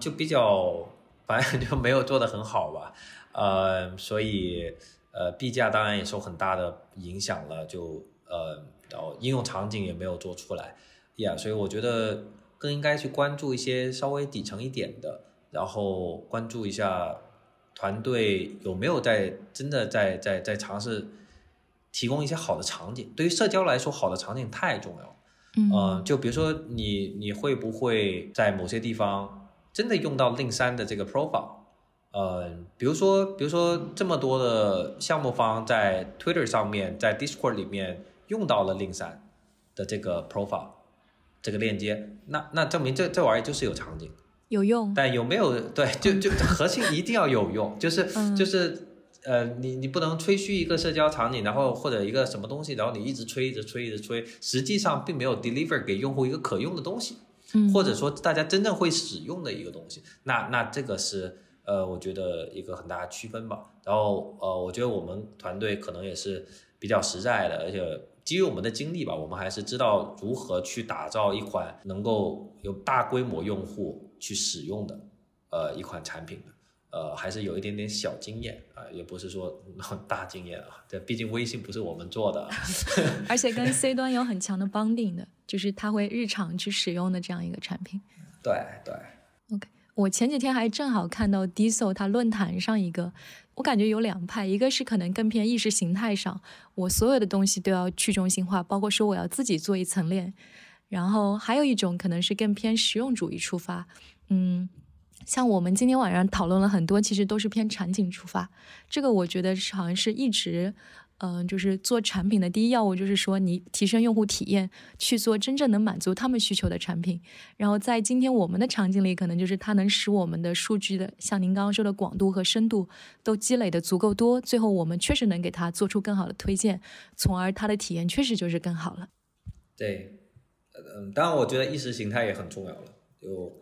就比较反正就没有做得很好吧。所以币价当然也受很大的影响了，就然后应用场景也没有做出来呀，所以我觉得更应该去关注一些稍微底层一点的，然后关注一下团队有没有真的在尝试提供一些好的场景。对于社交来说，好的场景太重要了。就比如说你会不会在某些地方真的用到Link3的这个 profile？ 比如说这么多的项目方在 Twitter 上面，在 Discord 里面用到了Link3的这个 profile， 这个链接，那证明这玩意就是有场景，有用。但有没有对，就核心一定要有用，就是。你不能吹嘘一个社交场景，然后或者一个什么东西，然后你一直吹，实际上并没有 deliver 给用户一个可用的东西，或者说大家真正会使用的一个东西。那这个是我觉得一个很大的区分吧。然后我觉得我们团队可能也是比较实在的，而且基于我们的经历吧，我们还是知道如何去打造一款能够有大规模用户去使用的一款产品的。还是有一点点小经验啊，也不是说大经验啊，这毕竟微信不是我们做的啊，而且跟 C 端有很强的bonding的，就是它会日常去使用的这样一个产品。对 OK， 我前几天还正好看到 Diesel 它论坛上一个，我感觉有两派，一个是可能更偏意识形态上，我所有的东西都要去中心化，包括说我要自己做一层链，然后还有一种可能是更偏实用主义出发。像我们今天晚上讨论了很多，其实都是偏场景出发。这个我觉得好像是一直，就是做产品的第一要务，就是说你提升用户体验，去做真正能满足他们需求的产品。然后在今天我们的场景里，可能就是它能使我们的数据的，像您刚刚说的广度和深度都积累的足够多，最后我们确实能给它做出更好的推荐，从而它的体验确实就是更好了。对，当然我觉得意识形态也很重要了，就。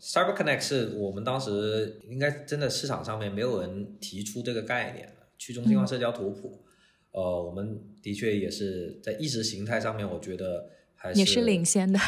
CyberConnect 是我们当时应该真的市场上面没有人提出这个概念了，去中心化社交图谱。我们的确也是在意识形态上面，我觉得还是也是领先的。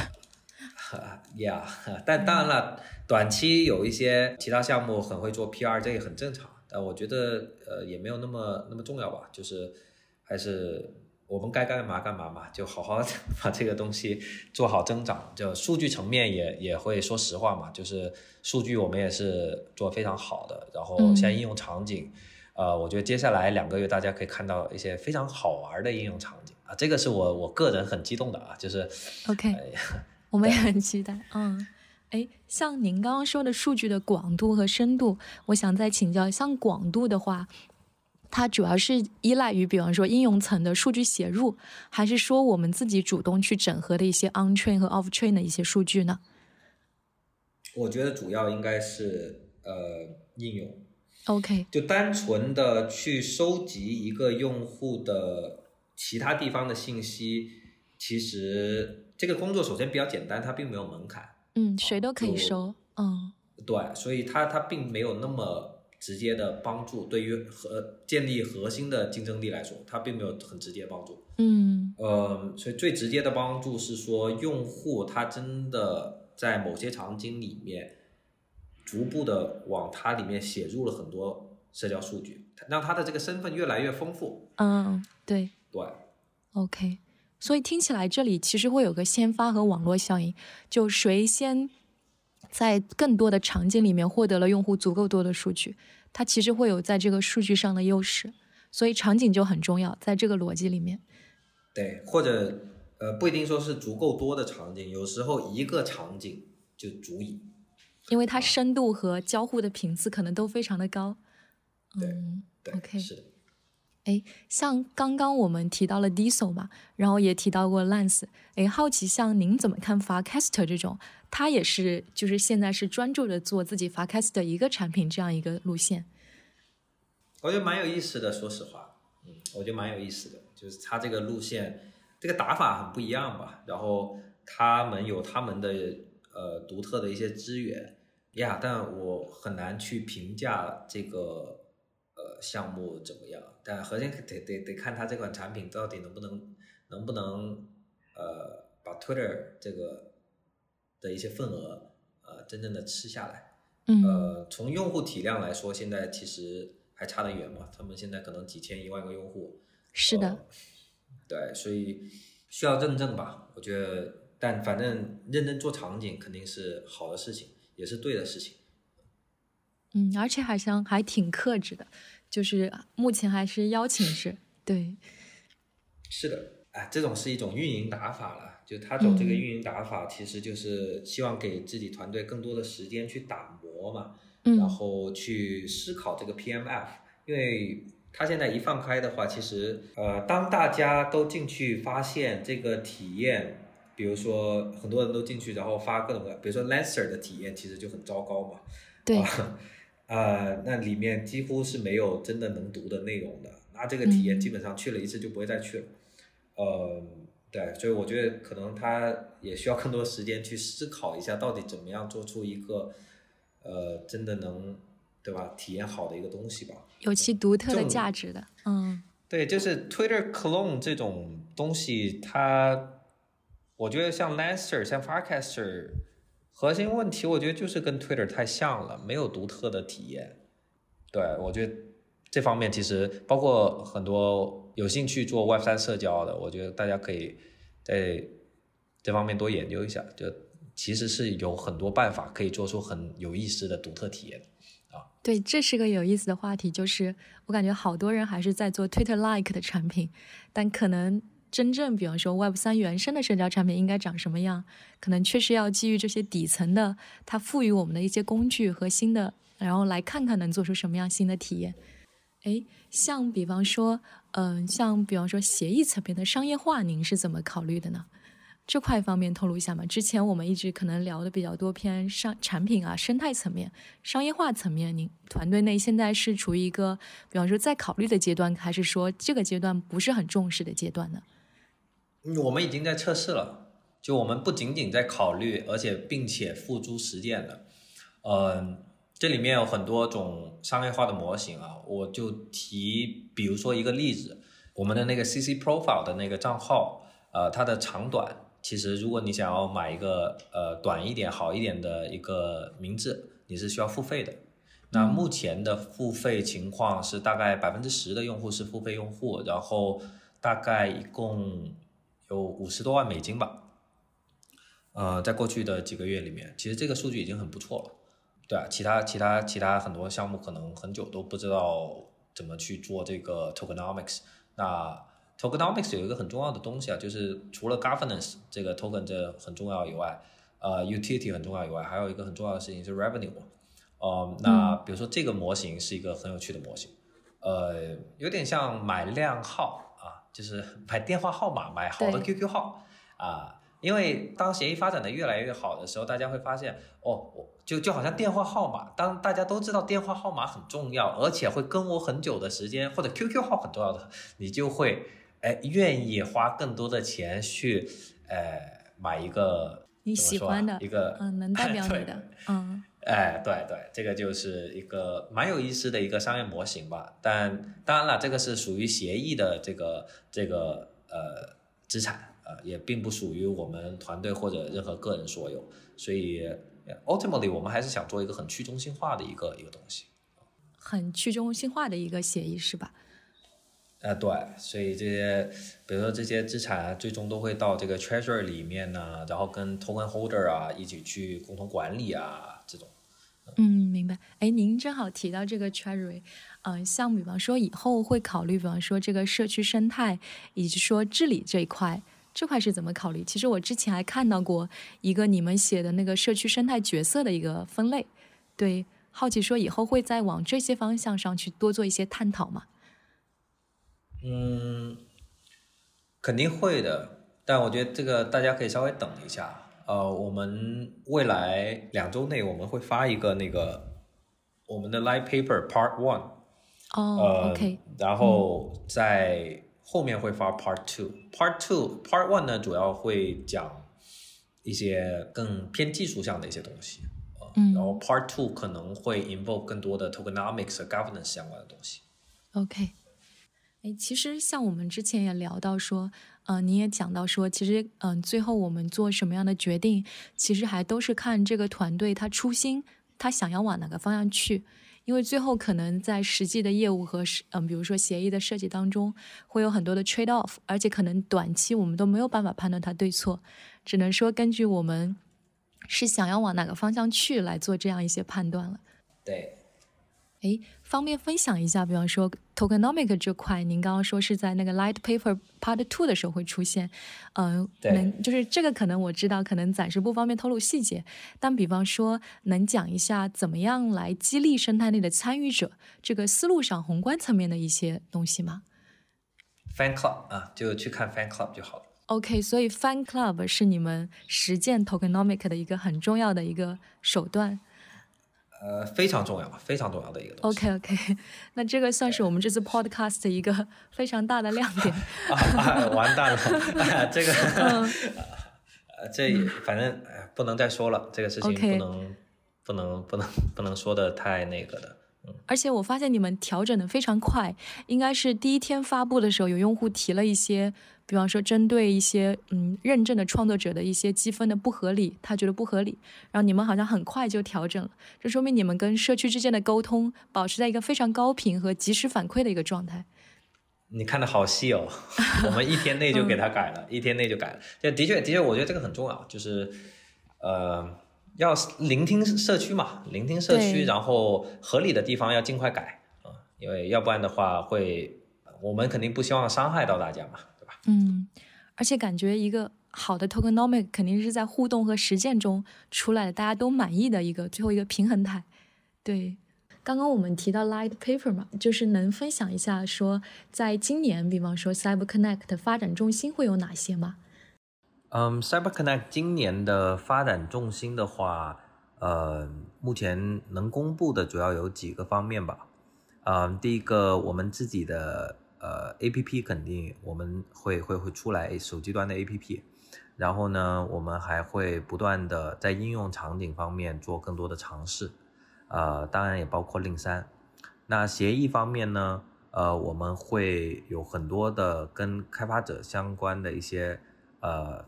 但当然了，短期有一些其他项目很会做 PR， 这也很正常。但我觉得也没有那么重要吧，就是还是。我们该干嘛嘛，就好好把这个东西做好增长。就数据层面也会说实话嘛，就是数据我们也是做非常好的。然后现在应用场景，我觉得接下来2个月大家可以看到一些非常好玩的应用场景啊，这个是我个人很激动的啊，就是OK，我们也很期待。像您刚刚说的数据的广度和深度，我想再请教，像广度的话。它主要是依赖于比方说应用层的数据写入，还是说我们自己主动去整合的一些 on-chain 和 off-chain 的一些数据呢？我觉得主要应该是应用 OK， 就单纯的去收集一个用户的其他地方的信息，其实这个工作首先比较简单，它并没有门槛，谁都可以收，对，所以它并没有那么直接的帮助，对于建立核心的竞争力来说，它并没有很直接帮助。所以最直接的帮助是说，用户他真的在某些场景里面，逐步的往它里面写入了很多社交数据，让他的这个身份越来越丰富。对 ，OK。所以听起来这里其实会有个先发和网络效应，就谁先。在更多的场景里面获得了用户足够多的数据，它其实会有在这个数据上的优势，所以场景就很重要，在这个逻辑里面。对，或者不一定说是足够多的场景，有时候一个场景就足以。因为它深度和交互的频次可能都非常的高。对 OK 是。哎，像刚刚我们提到了 Diesel 嘛，然后也提到过 Lens。哎，好奇像您怎么看 Farcaster 这种？他也是就是现在是专注的做自己 Farcaster 一个产品这样一个路线。我觉得蛮有意思的，说实话，我觉得蛮有意思的，就是他这个路线，这个打法很不一样吧。然后他们有他们的独特的一些资源呀，但我很难去评价这个。项目怎么样？但核心得看它这款产品到底能不能把 Twitter 这个的一些份额真正的吃下来。从用户体量来说，现在其实还差得远嘛。他们现在可能几千1万个用户。是的。对，所以需要认证吧。我觉得，但反正认真做场景肯定是好的事情，也是对的事情。而且好像还挺克制的，就是目前还是邀请制。对，是的，这种是一种运营打法了，就他走这个运营打法，其实就是希望给自己团队更多的时间去打磨嘛，然后去思考这个 PMF， 因为他现在一放开的话，其实当大家都进去发现这个体验，比如说很多人都进去，然后发各种比如说 Lancer 的体验其实就很糟糕嘛，对。那里面几乎是没有真的能读的内容的，那这个体验基本上去了一次就不会再去了。对，所以我觉得可能他也需要更多时间去思考一下，到底怎么样做出一个真的能对吧体验好的一个东西吧，有其独特的价值的。对，就是 Twitter clone 这种东西，它我觉得像 Lancer 像 Farcaster。核心问题我觉得就是跟 Twitter 太像了，没有独特的体验。对，我觉得这方面其实包括很多有兴趣做 Web3 社交的，我觉得大家可以在这方面多研究一下，就其实是有很多办法可以做出很有意思的独特体验。对，这是个有意思的话题，就是我感觉好多人还是在做 Twitter-like 的产品，但可能真正比方说 Web3 原生的社交产品应该长什么样，可能确实要基于这些底层的它赋予我们的一些工具和新的，然后来看看能做出什么样新的体验。像比方说协议层面的商业化，您是怎么考虑的呢？这块方面透露一下吗？之前我们一直可能聊的比较多偏产品啊生态层面，商业化层面您团队内现在是处于一个比方说在考虑的阶段，还是说这个阶段不是很重视的阶段呢？我们已经在测试了，就我们不仅仅在考虑，而且并且付诸实践了。这里面有很多种商业化的模型啊，我就提比如说一个例子，我们的那个 CC Profile 的那个账号，它的长短，其实如果你想要买一个短一点好一点的一个名字，你是需要付费的。那目前的付费情况是大概 10% 的用户是付费用户，然后大概一共有$500多万吧，在过去的几个月里面，其实这个数据已经很不错了，对啊，其他很多项目可能很久都不知道怎么去做这个 tokenomics。那 tokenomics 有一个很重要的东西啊，就是除了 governance 这个 token 这很重要以外，utility 很重要以外，还有一个很重要的事情是 revenue。那比如说这个模型是一个很有趣的模型，有点像买靓号。就是买电话号码，买好的 QQ 号啊，因为当协议发展的越来越好的时候，大家会发现哦，就好像电话号码，当大家都知道电话号码很重要，而且会跟我很久的时间，或者 QQ 号很重要的，你就会愿意花更多的钱去买一个你喜欢的一个能代表你的对，这个就是一个蛮有意思的一个商业模型吧。但当然了，这个是属于协议的这个资产，也并不属于我们团队或者任何个人所有。所以 ultimately 我们还是想做一个很去中心化的一个东西，很去中心化的一个协议是吧？对，所以这些比如说这些资产最终都会到这个 treasury 里面呢，然后跟 token holder 啊一起去共同管理啊这种。明白。您正好提到这个 treasury，像比方说以后会考虑，比方说这个社区生态以及说治理这一块，这块是怎么考虑？其实我之前还看到过一个你们写的那个社区生态角色的一个分类，对，好奇说以后会再往这些方向上去多做一些探讨吗？肯定会的，但我觉得这个大家可以稍微等一下。我们未来2周内我们会发一个那个我们的 live paper part 1 OK， 然后在后面会发 part 2 part 1 呢主要会讲一些更偏技术上的一些东西，然后 part 2 可能会 involve 更多的 tokenomics 和 governance 相关的东西。 OK， 其实像我们之前也聊到说你也讲到说其实最后我们做什么样的决定其实还都是看这个团队他初心他想要往哪个方向去，因为最后可能在实际的业务和比如说协议的设计当中会有很多的 trade off， 而且可能短期我们都没有办法判断它对错，只能说根据我们是想要往哪个方向去来做这样一些判断了。对，方便分享一下，比方说 tokenomic 这块您刚刚说是在那个 light paper part 2 的时候会出现，就是这个可能我知道可能暂时不方便透露细节，但比方说能讲一下怎么样来激励生态内的参与者这个思路上宏观层面的一些东西吗？ fan club 啊，就去看 fan club 就好了。 OK， 所以 fan club 是你们实践 tokenomic 的一个很重要的一个手段。非常重要，非常重要的一个东西。OK， 那这个算是我们这次 podcast 的一个非常大的亮点。完蛋了，这个，这反正不能再说了，这个事情不能说的太那个的。而且我发现你们调整的非常快，应该是第一天发布的时候有用户提了一些比方说针对一些认证的创作者的一些积分的不合理，他觉得不合理，然后你们好像很快就调整了，这说明你们跟社区之间的沟通保持在一个非常高频和及时反馈的一个状态。你看的好细哦，我们一天内就给他改了，一天内就改了，就的确我觉得这个很重要，就是要聆听社区嘛，聆听社区，然后合理的地方要尽快改啊，因为要不然的话会，我们肯定不希望伤害到大家嘛，对吧？而且感觉一个好的 tokenomic 肯定是在互动和实践中出来的，大家都满意的一个最后一个平衡态。对，刚刚我们提到 light paper 嘛，就是能分享一下说在今年比方说 CyberConnect 的发展重心会有哪些吗？CyberConnect 今年的发展重心的话，目前能公布的主要有几个方面吧。第一个，我们自己的APP 肯定我们会出来手机端的 APP， 然后呢，我们还会不断的在应用场景方面做更多的尝试，当然也包括 Link3。那协议方面呢，我们会有很多的跟开发者相关的一些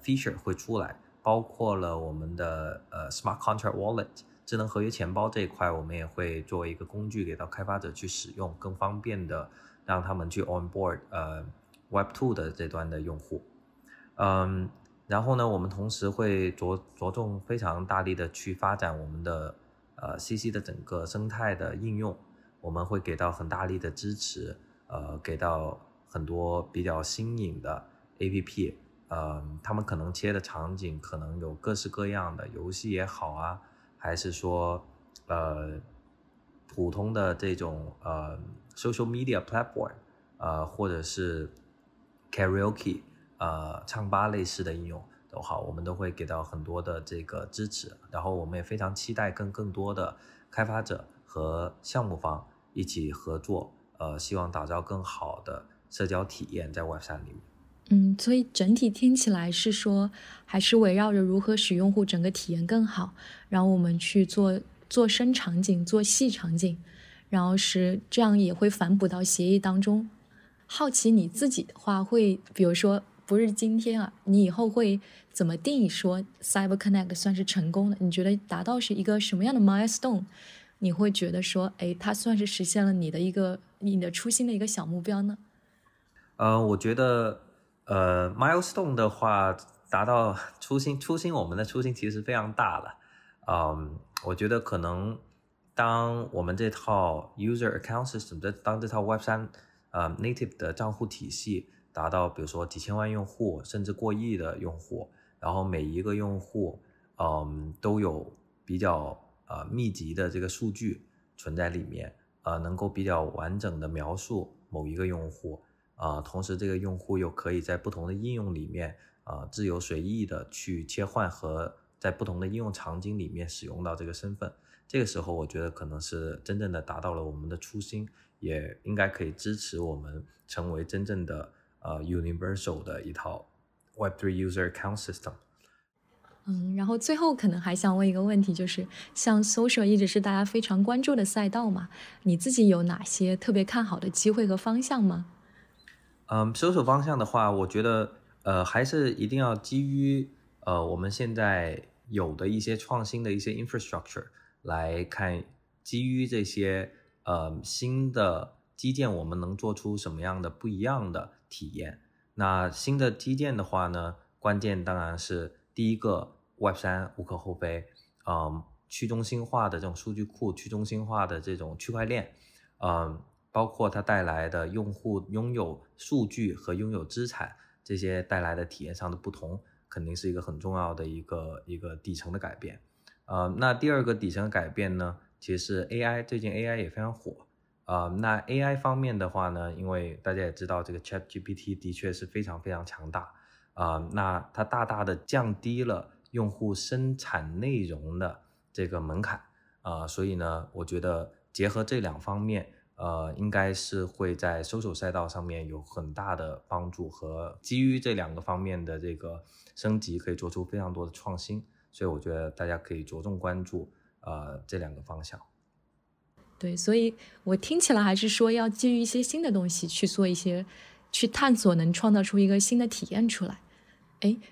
feature 会出来，包括了我们的smart contract wallet 智能合约钱包这一块，我们也会作为一个工具给到开发者去使用，更方便的让他们去 onboard Web2 的这端的用户。然后呢，我们同时会着重非常大力的去发展我们的CC 的整个生态的应用，我们会给到很大力的支持，给到很多比较新颖的 APP。他们可能切的场景可能有各式各样的，游戏也好啊，还是说普通的这种social media platform， 或者是 karaoke， 唱吧类似的应用都好，我们都会给到很多的这个支持。然后我们也非常期待跟更多的开发者和项目方一起合作，希望打造更好的社交体验在 Web3 里面。所以整体听起来是说还是围绕着如何使用户整个体验更好，然后我们去做深场景，做细场景，然后是这样也会反哺到协议当中。好奇你自己的话会比如说不是今天啊，你以后会怎么定义说 CyberConnect 算是成功的？你觉得达到是一个什么样的 milestone 你会觉得说它算是实现了你的初心的一个小目标呢？我觉得milestone 的话达到初心，我们的初心其实非常大了。我觉得可能当我们这套 user account system， 当这套 Web3 native 的账户体系达到比如说几千万用户甚至过亿的用户，然后每一个用户都有比较密集的这个数据存在里面，能够比较完整的描述某一个用户，同时这个用户又可以在不同的应用里面自由随意的去切换和在不同的应用场景里面使用到这个身份。这个时候我觉得可能是真正的达到了我们的初心，也应该可以支持我们成为真正的universal 的一套 Web3 User Account System。然后最后可能还想问一个问题，就是像 social 一直是大家非常关注的赛道嘛，你自己有哪些特别看好的机会和方向吗？social 方向的话，我觉得还是一定要基于我们现在有的一些创新的一些 infrastructure 来看，基于这些新的基建我们能做出什么样的不一样的体验。那新的基建的话呢，关键当然是第一个 Web3 无可厚非，去中心化的这种数据库，去中心化的这种区块链，包括它带来的用户拥有数据和拥有资产这些带来的体验上的不同，肯定是一个很重要的一个底层的改变。那第二个底层的改变呢，其实是 AI， 最近 AI 也非常火。那 AI 方面的话呢，因为大家也知道这个 ChatGPT 的确是非常非常强大，那它大大的降低了用户生产内容的这个门槛，所以呢我觉得结合这两方面，应该是会在social赛道上面有很大的帮助，和基于这两个方面的这个升级可以做出非常多的创新，所以我觉得大家可以着重关注这两个方向。对，所以我听起来还是说要基于一些新的东西去做一些，去探索能创造出一个新的体验出来。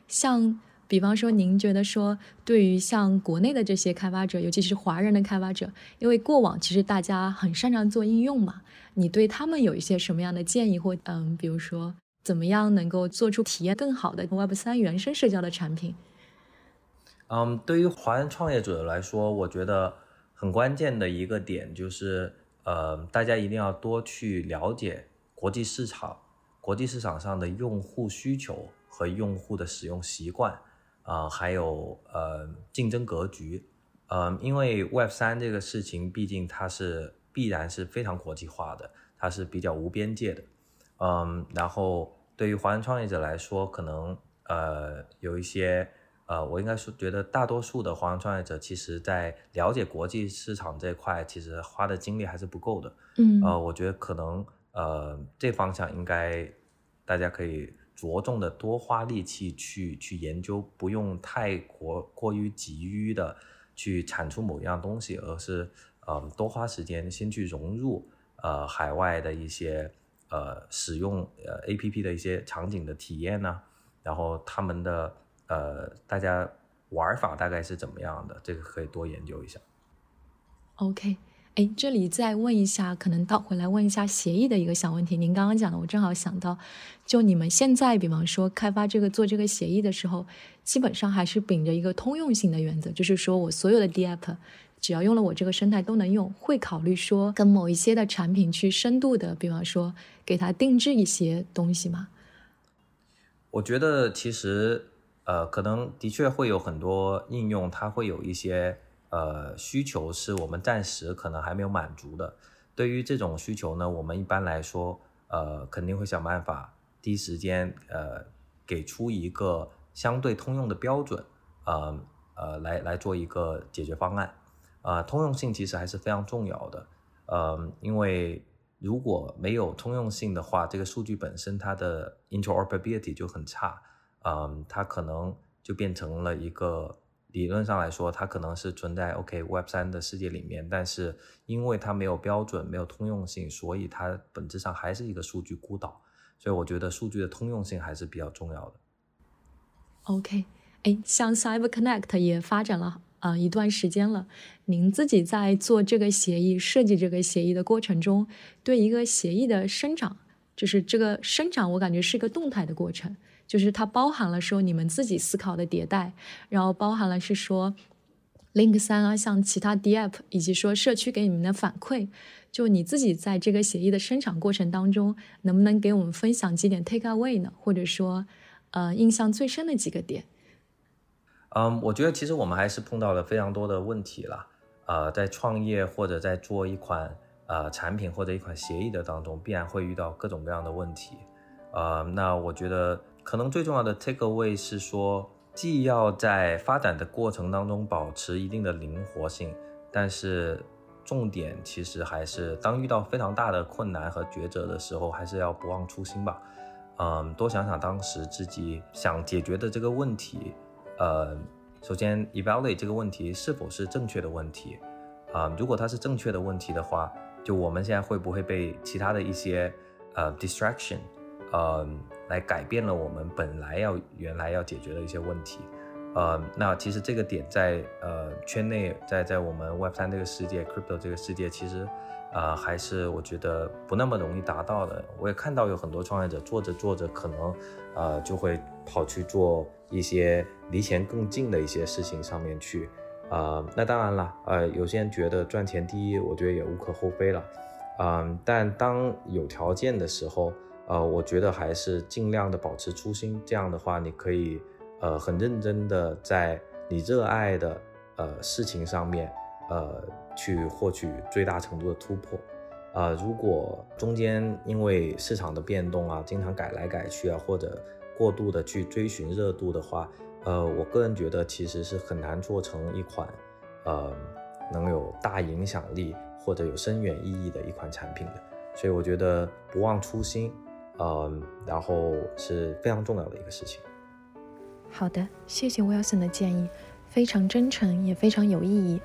像比方说您觉得说对于像国内的这些开发者，尤其是华人的开发者，因为过往其实大家很擅长做应用嘛，你对他们有一些什么样的建议，或比如说怎么样能够做出体验更好的 Web3 原生社交的产品？对于华人创业者来说，我觉得很关键的一个点就是大家一定要多去了解国际市场上的用户需求和用户的使用习惯，还有竞争格局。因为 Web3 这个事情毕竟它是必然是非常国际化的，它是比较无边界的。然后对于华人创业者来说，可能有一些我应该说觉得大多数的华人创业者其实在了解国际市场这块其实花的精力还是不够的。我觉得可能这方向应该大家可以着重的多花力气去研究，不用太过于急于的去产出某一样东西，而是多花时间先去融入海外的一些使用APP 的一些场景的体验呢，然后他们的大家玩法大概是怎么样的，这个可以多研究一下。 OK，这里再问一下，可能倒回来问一下协议的一个小问题。您刚刚讲的我正好想到，就你们现在比方说开发做这个协议的时候，基本上还是秉着一个通用性的原则，就是说我所有的 DApp 只要用了我这个生态都能用，会考虑说跟某一些的产品去深度的比方说给它定制一些东西吗？我觉得其实可能的确会有很多应用它会有一些需求是我们暂时可能还没有满足的。对于这种需求呢，我们一般来说肯定会想办法第一时间给出一个相对通用的标准，来做一个解决方案。通用性其实还是非常重要的，因为如果没有通用性的话，这个数据本身它的 interoperability 就很差，它可能就变成了一个理论上来说它可能是存在 Web3 的世界里面，但是因为它没有标准没有通用性，所以它本质上还是一个数据孤岛，所以我觉得数据的通用性还是比较重要的。 OK， 像 CyberConnect 也发展了一段时间了，您自己在做这个协议设计这个协议的过程中，对一个协议的生长，就是这个生长我感觉是一个动态的过程，就是它包含了说你们自己思考的迭代，然后包含了是说 Link3 啊，像其他 D App 以及说社区给你们的反馈，就你自己在这个协议的生产过程当中，能不能给我们分享几点 take away 呢？或者说，印象最深的几个点？我觉得其实我们还是碰到了非常多的问题了。在创业或者在做一款产品或者一款协议的当中，必然会遇到各种各样的问题。那我觉得可能最重要的 takeaway 是说，既要在发展的过程当中保持一定的灵活性，但是重点其实还是当遇到非常大的困难和抉择的时候，还是要不忘初心吧。多想想当时自己想解决的这个问题，首先 evaluate 这个问题是否是正确的问题。如果它是正确的问题的话，就我们现在会不会被其他的一些distraction 来改变了我们原来要解决的一些问题。那其实这个点在圈内，在我们 Web3 这个世界 Crypto 这个世界，其实还是我觉得不那么容易达到的。我也看到有很多创业者做着做着可能就会跑去做一些离钱更近的一些事情上面去。那当然了，有些人觉得赚钱第一，我觉得也无可厚非了。但当有条件的时候，我觉得还是尽量的保持初心。这样的话，你可以很认真的在你热爱的事情上面去获取最大程度的突破。如果中间因为市场的变动啊，经常改来改去啊，或者过度的去追寻热度的话，我个人觉得其实是很难做成一款能有大影响力或者有深远意义的一款产品的。所以我觉得不忘初心，然后是非常重要的一个事情。好的，谢谢 Wilson 的建议，非常真诚也非常有意义。